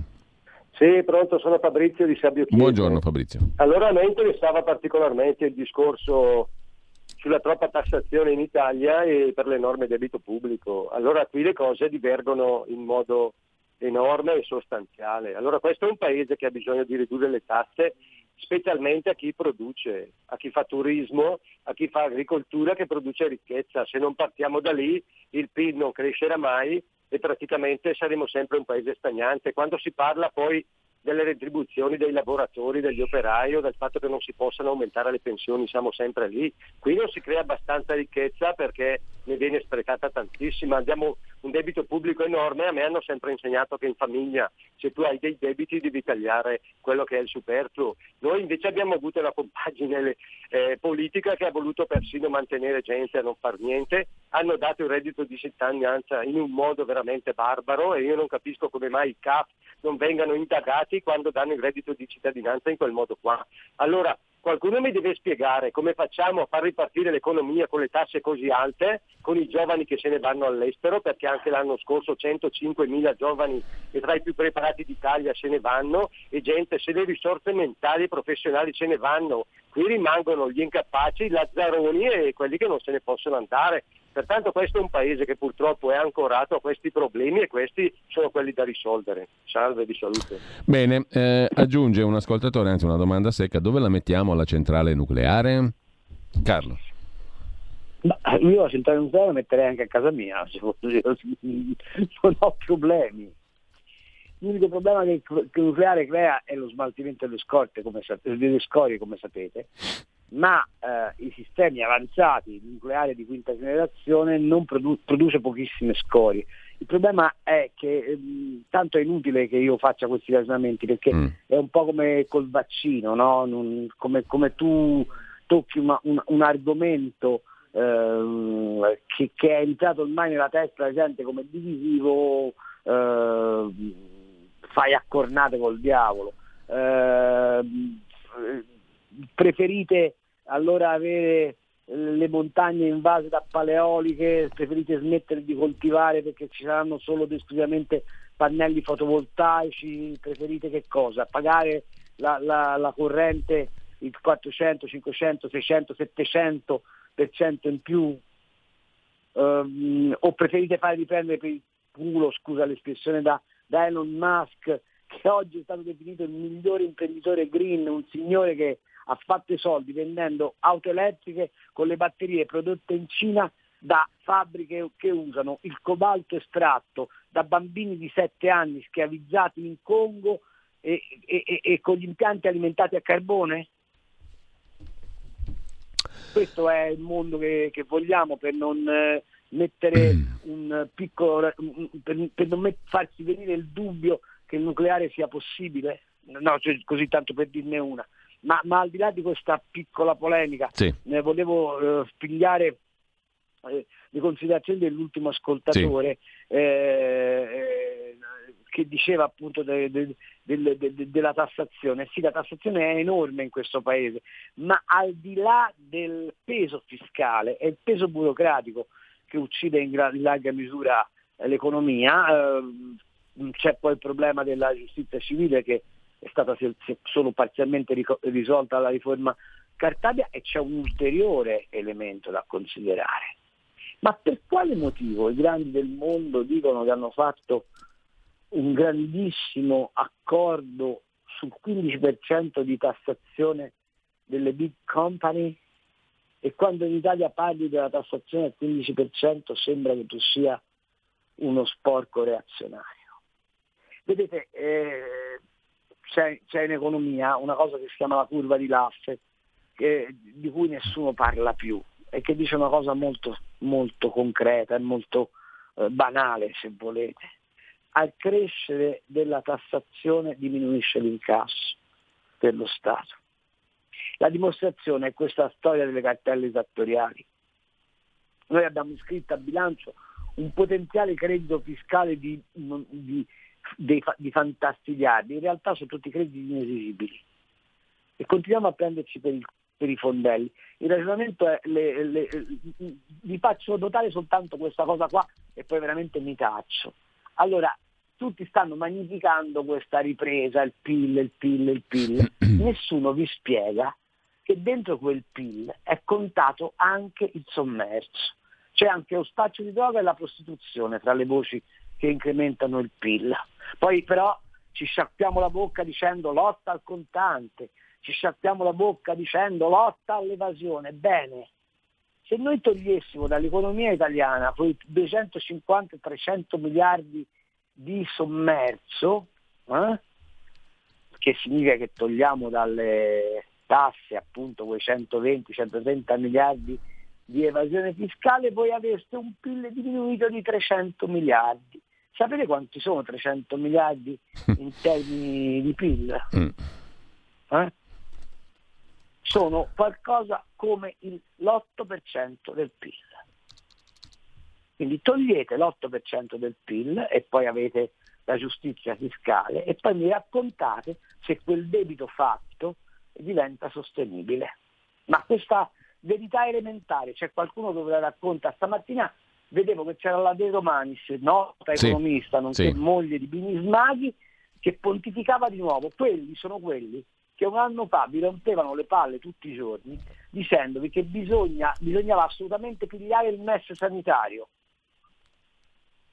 Sì, pronto, sono Fabrizio di Sabbio Chiesa. Buongiorno Fabrizio. Allora, a me interessava particolarmente il discorso sulla troppa tassazione in Italia e per l'enorme debito pubblico. Allora qui le cose divergono in modo enorme e sostanziale. Allora questo è un paese che ha bisogno di ridurre le tasse, specialmente a chi produce, a chi fa turismo, a chi fa agricoltura, che produce ricchezza. Se non partiamo da lì il P I L non crescerà mai e praticamente saremo sempre un paese stagnante. Quando si parla poi delle retribuzioni dei lavoratori, degli operai, o del fatto che non si possano aumentare le pensioni, siamo sempre lì. Qui non si crea abbastanza ricchezza perché ne viene sprecata tantissima. Abbiamo un debito pubblico enorme. A me hanno sempre insegnato che in famiglia, se tu hai dei debiti, devi tagliare quello che è il superfluo. Noi invece abbiamo avuto una compagine eh, politica che ha voluto persino mantenere gente a non far niente. Hanno dato il reddito di cittadinanza in un modo veramente barbaro, e io non capisco come mai i C A F non vengano indagati quando danno il reddito di cittadinanza in quel modo qua. Allora qualcuno mi deve spiegare come facciamo a far ripartire l'economia con le tasse così alte, con i giovani che se ne vanno all'estero, perché anche l'anno scorso centocinquemila giovani, e tra i più preparati d'Italia, se ne vanno, e gente, se le risorse mentali e professionali se ne vanno, qui rimangono gli incapaci, i lazzaroni e quelli che non se ne possono andare. Pertanto questo è un paese che purtroppo è ancorato a questi problemi, e questi sono quelli da risolvere. Salve, di salute. Bene, eh, aggiunge un ascoltatore, anzi una domanda secca: dove la mettiamo la centrale nucleare? Carlo. Ma io la centrale nucleare la metterei anche a casa mia, se fosse, non ho problemi. L'unico problema che il nucleare crea è lo smaltimento delle, scorte, come, delle scorie, come sapete. Ma eh, i sistemi avanzati, il nucleare di quinta generazione non produ- produce pochissime scorie. Il problema è che ehm, tanto è inutile che io faccia questi ragionamenti, perché mm. è un po' come col vaccino, no? non, come, come tu tocchi una, un, un argomento eh, che, che è entrato ormai nella testa della gente come divisivo, eh, fai accornate col diavolo. eh, Preferite allora avere le montagne invase da paleoliche, preferite smettere di coltivare perché ci saranno solo ed esclusivamente pannelli fotovoltaici, preferite che cosa? Pagare la, la, la corrente il quattrocento, cinquecento, seicento, settecento per cento in più? Ehm, o preferite fare riprendere per il culo, scusa l'espressione, da, da Elon Musk che oggi è stato definito il migliore imprenditore green, un signore che ha fatto i soldi vendendo auto elettriche con le batterie prodotte in Cina da fabbriche che usano il cobalto estratto da bambini di sette anni schiavizzati in Congo e, e, e, e con gli impianti alimentati a carbone? Questo è il mondo che, che vogliamo, per non eh, mettere un piccolo per, per non met- farsi venire il dubbio che il nucleare sia possibile, no, cioè, così tanto per dirne una. Ma, ma al di là di questa piccola polemica, sì. eh, volevo eh, spiegare eh, le considerazioni dell'ultimo ascoltatore, sì. eh, eh, che diceva appunto de, de, de, de, de, della tassazione. Sì, la tassazione è enorme in questo paese, ma al di là del peso fiscale è il peso burocratico che uccide in, gra- in larga misura eh, l'economia. Eh, c'è poi il problema della giustizia civile, che è stata solo parzialmente risolta dalla riforma Cartabia, e c'è un ulteriore elemento da considerare. Ma per quale motivo i grandi del mondo dicono che hanno fatto un grandissimo accordo sul quindici per cento di tassazione delle big company, e quando in Italia parli della tassazione al quindici per cento sembra che tu sia uno sporco reazionario? Vedete, eh, c'è, c'è in economia una cosa che si chiama la curva di Laffer, che, di cui nessuno parla più, e che dice una cosa molto, molto concreta e molto eh, banale, se volete. Al crescere della tassazione diminuisce l'incasso per lo Stato. La dimostrazione è questa storia delle cartelle esattoriali. Noi abbiamo iscritto a bilancio un potenziale credito fiscale di... di Dei, di fantastiliardi, in realtà sono tutti crediti inesigibili, e continuiamo a prenderci per, il, per i fondelli. Il ragionamento è, le, le, le, vi faccio notare soltanto questa cosa qua e poi veramente mi taccio. Allora, tutti stanno magnificando questa ripresa, il P I L, il P I L, il P I L, nessuno vi spiega che dentro quel P I L è contato anche il sommerso, c'è anche lo spaccio di droga e la prostituzione tra le voci che incrementano il P I L. Poi però ci sciacquiamo la bocca dicendo lotta al contante, ci sciacquiamo la bocca dicendo lotta all'evasione. Bene, se noi togliessimo dall'economia italiana quei duecentocinquanta trecento miliardi di sommerso, eh, che significa che togliamo dalle tasse appunto quei centoventi centotrenta miliardi di evasione fiscale, voi aveste un P I L diminuito di trecento miliardi. Sapete quanti sono trecento miliardi in termini di P I L? Eh? Sono qualcosa come il, l'otto per cento del P I L. Quindi togliete l'otto per cento del P I L e poi avete la giustizia fiscale, e poi mi raccontate se quel debito fatto diventa sostenibile. Ma questa verità elementare c'è qualcuno che ve la racconta? Stamattina vedevo che c'era la De Romanis, nota sì, economista, nonché sì. moglie di Binismaghi, che pontificava di nuovo. Quelli sono quelli che un anno fa vi rompevano le palle tutti i giorni dicendovi che bisogna, bisognava assolutamente pigliare il MES sanitario.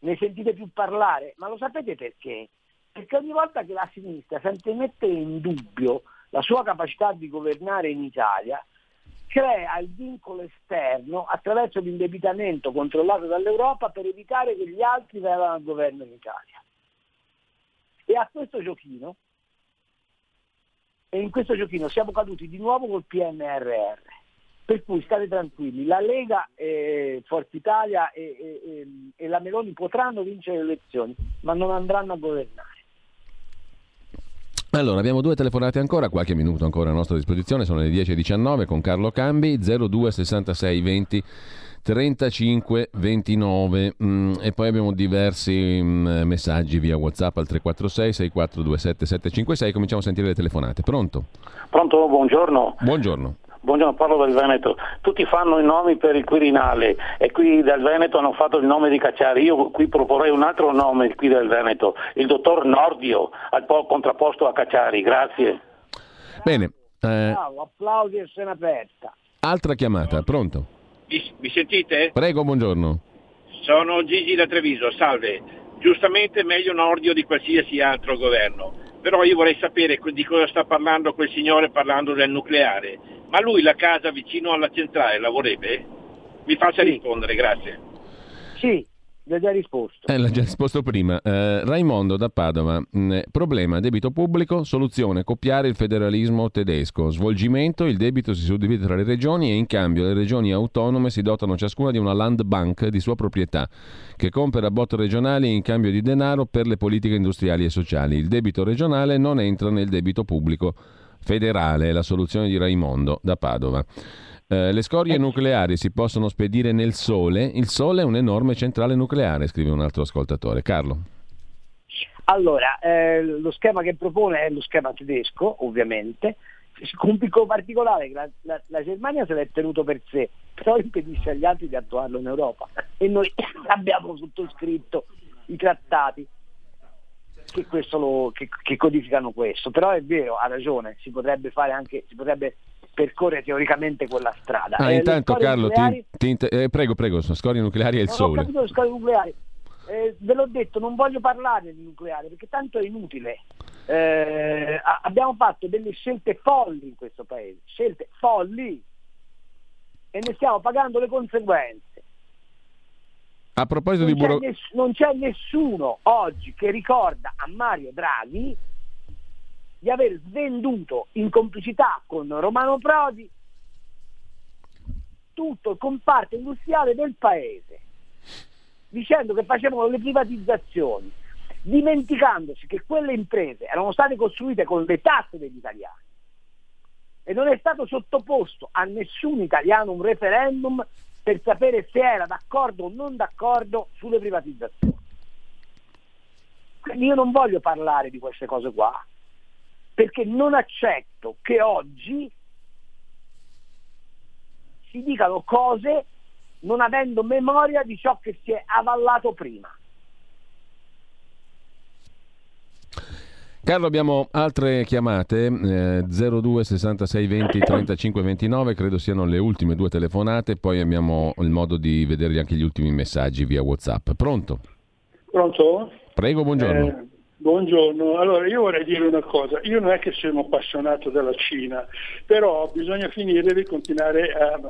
Ne sentite più parlare? Ma lo sapete perché? Perché ogni volta che la sinistra sente mettere in dubbio la sua capacità di governare in Italia, crea il vincolo esterno attraverso l'indebitamento controllato dall'Europa per evitare che gli altri vengano al governo in Italia. E a questo giochino, e in questo giochino siamo caduti di nuovo col P N R R. Per cui state tranquilli, la Lega, e Forza Italia e, e, e la Meloni potranno vincere le elezioni, ma non andranno a governare. Allora, abbiamo due telefonate ancora, qualche minuto ancora a nostra disposizione, sono le dieci e diciannove con Carlo Cambi, zero due sessantasei venti trentacinque ventinove, mm, e poi abbiamo diversi mm, messaggi via WhatsApp al tre quattro sei sei quattro due sette sette cinque sei. Cominciamo a sentire le telefonate. Pronto? Pronto, buongiorno. Buongiorno. Buongiorno, parlo del Veneto. Tutti fanno i nomi per il Quirinale e qui dal Veneto hanno fatto il nome di Cacciari. Io qui proporrei un altro nome qui del Veneto, il dottor Nordio, al po' contrapposto a Cacciari. Grazie. Bene. Eh, Ciao, applausi e scena aperta. Altra chiamata, pronto? Mi, mi sentite? Prego, buongiorno. Sono Gigi da Treviso, salve. Giustamente meglio Nordio di qualsiasi altro governo. però io vorrei sapere di cosa sta parlando quel signore parlando del nucleare. Ma lui la casa vicino alla centrale la vorrebbe? Mi faccia sì. rispondere, grazie. Sì, l'ha già risposto. Eh, l'ha già risposto prima. Eh, Raimondo da Padova. Mm, problema, debito pubblico, soluzione, copiare il federalismo tedesco. Svolgimento, il debito si suddivide tra le regioni e in cambio le regioni autonome si dotano ciascuna di una land bank di sua proprietà, che compra bot regionali in cambio di denaro per le politiche industriali e sociali. Il debito regionale non entra nel debito pubblico federale, è la soluzione di Raimondo da Padova. Eh, le scorie nucleari si possono spedire nel Sole. Il Sole è un'enorme centrale nucleare, scrive un altro ascoltatore. Carlo. Allora, eh, lo schema che propone è lo schema tedesco, ovviamente, con un piccolo particolare che la, la, la Germania se l'è tenuto per sé, però impedisce agli altri di attuarlo in Europa e noi abbiamo sottoscritto i trattati che, questo lo, che, che codificano questo. Però è vero, ha ragione, si potrebbe fare anche, si potrebbe percorre teoricamente quella strada. Ah, eh, intanto Carlo, nucleari... ti, ti inter... eh, prego, prego, sono scorie nucleari e il non Sole. Ho capito le scorie nucleari. Eh, ve l'ho detto, non voglio parlare di nucleare perché tanto è inutile. Eh, abbiamo fatto delle scelte folli in questo paese, scelte folli, e ne stiamo pagando le conseguenze. A proposito non di buro... c'è ness... non c'è nessuno oggi che ricorda a Mario Draghi di aver svenduto in complicità con Romano Prodi tutto il comparto industriale del paese, dicendo che facevano le privatizzazioni, dimenticandosi che quelle imprese erano state costruite con le tasse degli italiani e non è stato sottoposto a nessun italiano un referendum per sapere se era d'accordo o non d'accordo sulle privatizzazioni. Quindi io non voglio parlare di queste cose qua, perché non accetto che oggi si dicano cose non avendo memoria di ciò che si è avallato prima. Carlo, abbiamo altre chiamate, eh, zero due sessantasei venti trentacinque ventinove, credo siano le ultime due telefonate, poi abbiamo il modo di vedere anche gli ultimi messaggi via WhatsApp. Pronto? Pronto? Prego, buongiorno. Eh... Buongiorno, allora io vorrei dire una cosa, io non è che sono appassionato della Cina, però bisogna finire di continuare a,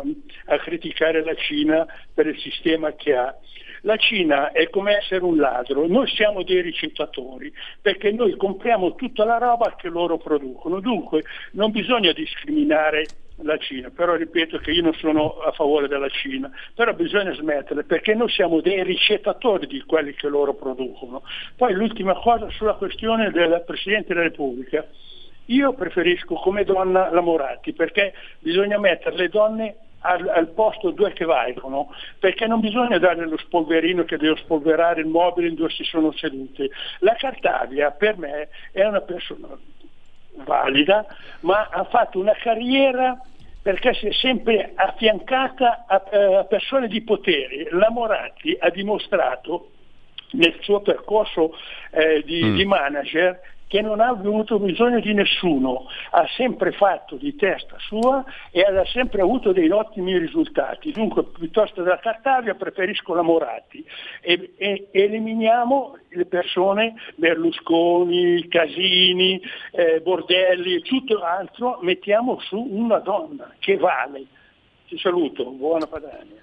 a criticare la Cina per il sistema che ha. La Cina è come essere un ladro, noi siamo dei ricettatori, perché noi compriamo tutta la roba che loro producono, dunque non bisogna discriminare la Cina, però ripeto che io non sono a favore della Cina, però bisogna smettere perché noi siamo dei ricettatori di quelli che loro producono. Poi l'ultima cosa sulla questione del Presidente della Repubblica, io preferisco come donna la Moratti perché bisogna mettere le donne al, al posto due che valgono, perché non bisogna dare lo spolverino che deve spolverare il mobile in dove si sono sedute. La Cartabia per me è una persona valida, ma ha fatto una carriera perché si è sempre affiancata a, a persone di potere. La Moratti ha dimostrato nel suo percorso eh, di, mm. di manager che non ha avuto bisogno di nessuno, ha sempre fatto di testa sua e ha sempre avuto dei ottimi risultati. Dunque piuttosto della Cartabia preferisco la Moratti e, e eliminiamo le persone Berlusconi, Casini, eh, Bordelli e tutto altro, mettiamo su una donna che vale. Ti saluto, buona Padania.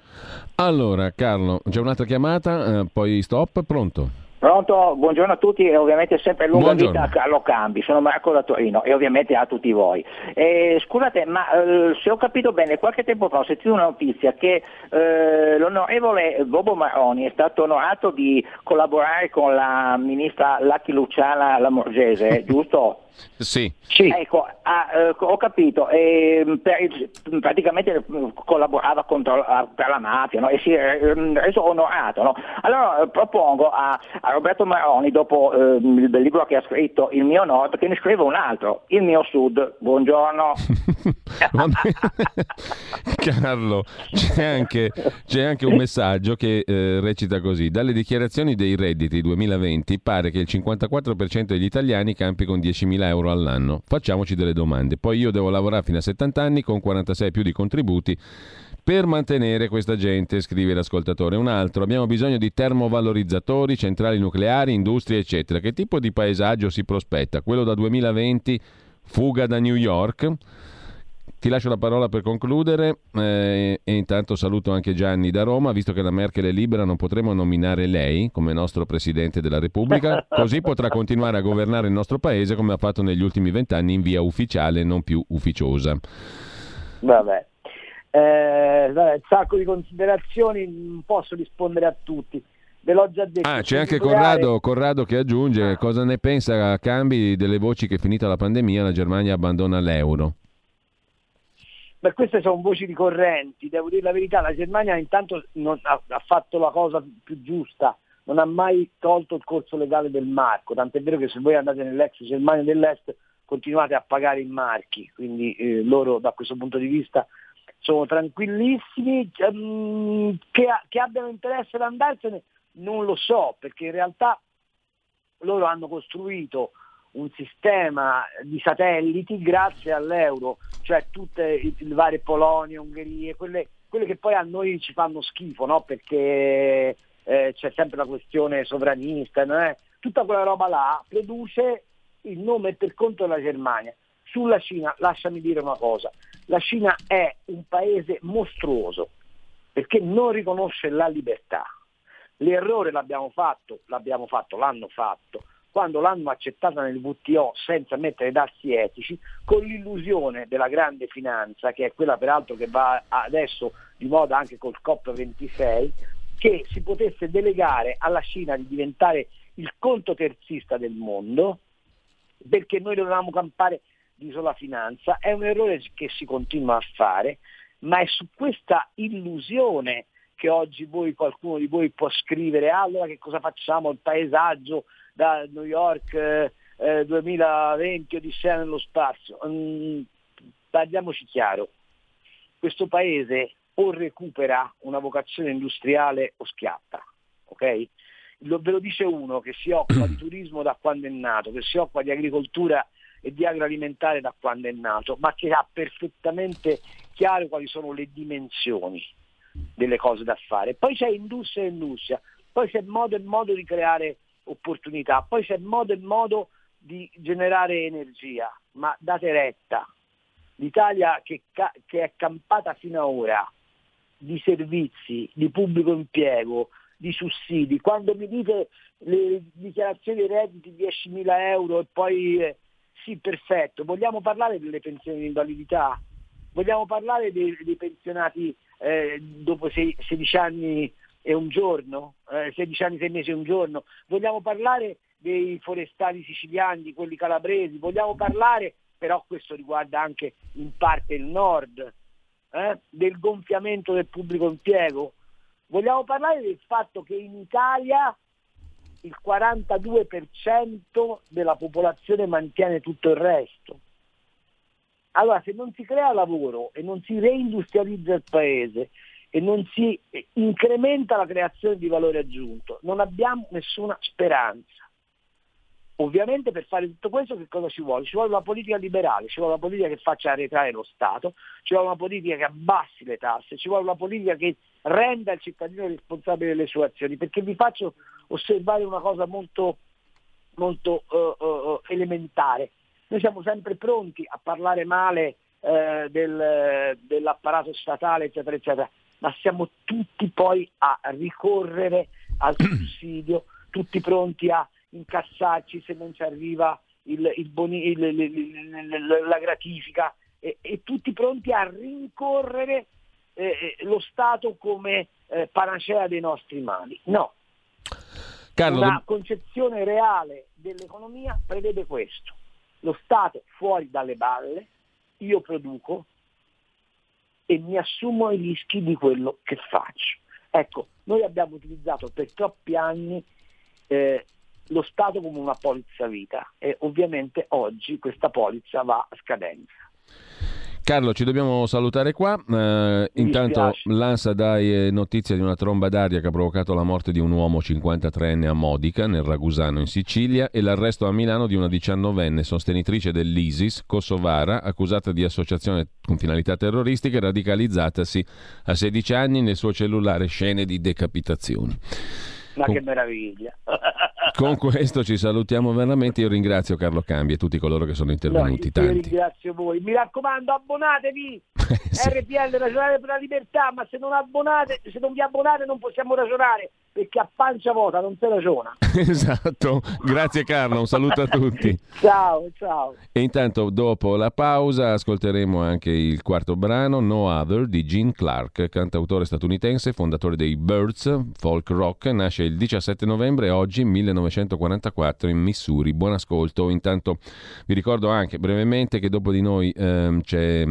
Allora Carlo, c'è un'altra chiamata, eh, poi stop, pronto? Pronto, buongiorno a tutti e ovviamente sempre lunga buongiorno. Vita a Carlo Cambi, sono Marco da Torino e ovviamente a tutti voi. Eh, scusate, ma eh, se ho capito bene, qualche tempo fa ho sentito una notizia che eh, l'onorevole Bobo Maroni è stato onorato di collaborare con la ministra Lacchi Luciana Lamorgese, giusto? Sì. Sì. Ecco, ah, eh, ho capito, eh, per il, praticamente collaborava contro, ah, per la mafia, no? E si è reso onorato, no? Allora propongo a a Roberto Maroni, dopo eh, il bel libro che ha scritto Il mio nord, che ne scriva un altro, Il mio sud. Buongiorno. Carlo, c'è anche, c'è anche un messaggio che eh, recita così: dalle dichiarazioni dei redditi duemilaventi pare che il cinquantaquattro per cento degli italiani campi con diecimila euro all'anno. Facciamoci delle domande. Poi io devo lavorare fino a settanta anni con quarantasei più di contributi, per mantenere questa gente, scrive l'ascoltatore. Un altro: abbiamo bisogno di termovalorizzatori, centrali nucleari, industrie eccetera. Che tipo di paesaggio si prospetta? Quello da duemilaventi, fuga da New York? Ti lascio la parola per concludere eh, e intanto saluto anche Gianni da Roma. Visto che la Merkel è libera, non potremo nominare lei come nostro Presidente della Repubblica, così potrà continuare a governare il nostro paese come ha fatto negli ultimi vent'anni in via ufficiale, non più ufficiosa. Vabbè, eh, vabbè un sacco di considerazioni, non posso rispondere a tutti. Ve l'ho già detto. Ah, c'è anche Corrado, Corrado che aggiunge: ah. cosa ne pensa Cambi delle voci che, finita la pandemia, la Germania abbandona l'euro? Beh, queste sono voci ricorrenti, devo dire la verità. La Germania intanto non ha, ha fatto la cosa più giusta, non ha mai tolto il corso legale del marco, tant'è vero che se voi andate nell'ex Germania dell'Est continuate a pagare i marchi, quindi eh, loro da questo punto di vista sono tranquillissimi. Ehm, che, che abbiano interesse ad andarsene non lo so, perché in realtà loro hanno costruito un sistema di satelliti grazie all'euro, cioè tutte le varie Polonie, Ungherie, quelle, quelle che poi a noi ci fanno schifo, no? Perché eh, c'è sempre la questione sovranista, non è? Tutta quella roba là produce il nome per conto della Germania. Sulla Cina, lasciami dire una cosa, la Cina è un paese mostruoso perché non riconosce la libertà. L'errore l'abbiamo fatto, l'abbiamo fatto, l'hanno fatto, quando l'hanno accettata nel W T O senza mettere dazi etici, con l'illusione della grande finanza, che è quella peraltro che va adesso di moda anche col C O P ventisei, che si potesse delegare alla Cina di diventare il conto terzista del mondo, perché noi dovevamo campare di sola finanza. È un errore che si continua a fare, ma è su questa illusione che oggi voi, qualcuno di voi può scrivere: allora che cosa facciamo, il paesaggio da New York eh, duemilaventi, Odissea nello spazio. Mm, parliamoci chiaro, questo paese o recupera una vocazione industriale o schiatta, ok? Lo, ve lo dice uno che si occupa di turismo da quando è nato, che si occupa di agricoltura e di agroalimentare da quando è nato, ma che ha perfettamente chiaro quali sono le dimensioni delle cose da fare. Poi c'è industria e industria, poi c'è modo e modo di creare opportunità, poi c'è modo e modo di generare energia, ma date retta, l'Italia che, ca- che è campata fino ad ora di servizi, di pubblico impiego, di sussidi. Quando mi dite le dichiarazioni di redditi diecimila euro e poi eh, sì, perfetto, vogliamo parlare delle pensioni di invalidità? Vogliamo parlare dei, dei pensionati eh, dopo sei, sedici anni e un giorno, eh, sedici anni, sei mesi e un giorno? Vogliamo parlare dei forestali siciliani, di quelli calabresi? Vogliamo parlare, però questo riguarda anche in parte il nord, eh, del gonfiamento del pubblico impiego? Vogliamo parlare del fatto che in Italia il quarantadue per cento della popolazione mantiene tutto il resto? Allora, se non si crea lavoro e non si reindustrializza il paese e non si incrementa la creazione di valore aggiunto, non abbiamo nessuna speranza. Ovviamente per fare tutto questo che cosa ci vuole? Ci vuole una politica liberale, ci vuole una politica che faccia arretrare lo Stato, ci vuole una politica che abbassi le tasse, ci vuole una politica che renda il cittadino responsabile delle sue azioni, perché vi faccio osservare una cosa molto, molto uh, uh, elementare. Noi siamo sempre pronti a parlare male eh, del, dell'apparato statale, eccetera, eccetera, ma siamo tutti poi a ricorrere al sussidio, tutti pronti a incassarci se non ci arriva il, il boni, il, il, il, la gratifica, e, e tutti pronti a rincorrere eh, lo Stato come eh, panacea dei nostri mali. No, Carlo, una concezione reale dell'economia prevede questo: lo Stato fuori dalle balle, io produco e mi assumo i rischi di quello che faccio. Ecco, noi abbiamo utilizzato per troppi anni eh, lo Stato come una polizza vita e ovviamente oggi questa polizza va a scadenza. Carlo, ci dobbiamo salutare qua. Eh, intanto l'Ansa dà notizia di una tromba d'aria che ha provocato la morte di un uomo cinquantatreenne a Modica, nel Ragusano in Sicilia, e l'arresto a Milano di una diciannovenne sostenitrice dell'ISIS, kosovara, accusata di associazione con finalità terroristiche, radicalizzatasi a sedici anni, nel suo cellulare scene di decapitazioni. Ma con... che meraviglia! Con questo ci salutiamo veramente. Io ringrazio Carlo Cambi e tutti coloro che sono intervenuti. No, io, tanti. Io ringrazio voi. Mi raccomando, abbonatevi. Sì. R P L, ragionare per la libertà. Ma se non abbonate, se non vi abbonate, non possiamo ragionare, perché a pancia vuota non si ragiona. Esatto. Grazie Carlo. Un saluto a tutti. Ciao, ciao. E intanto, dopo la pausa, ascolteremo anche il quarto brano, No Other, di Gene Clark, cantautore statunitense, fondatore dei Birds, folk rock. Nasce il diciassette novembre, oggi millenovecentoquarantaquattro, in Missouri. Buon ascolto. Intanto vi ricordo anche brevemente che dopo di noi ehm, c'è,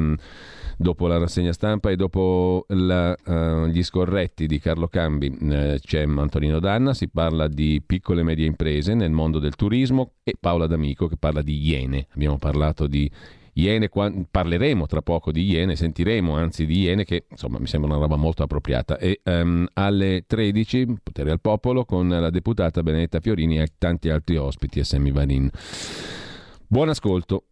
dopo la rassegna stampa e dopo la, eh, gli scorretti di Carlo Cambi, eh, c'è Antonino Danna, si parla di piccole e medie imprese nel mondo del turismo, e Paola D'Amico che parla di Iene. Abbiamo parlato di Iene, parleremo tra poco di Iene, sentiremo anzi di Iene, che insomma mi sembra una roba molto appropriata. E um, alle tredici, Potere al Popolo, con la deputata Benedetta Fiorini e tanti altri ospiti, e Semi Varin. Buon ascolto.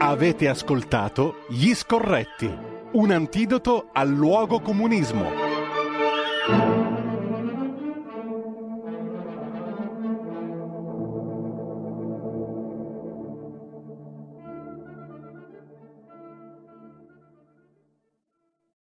Avete ascoltato Gli Scorretti, un antidoto al luogo comunismo.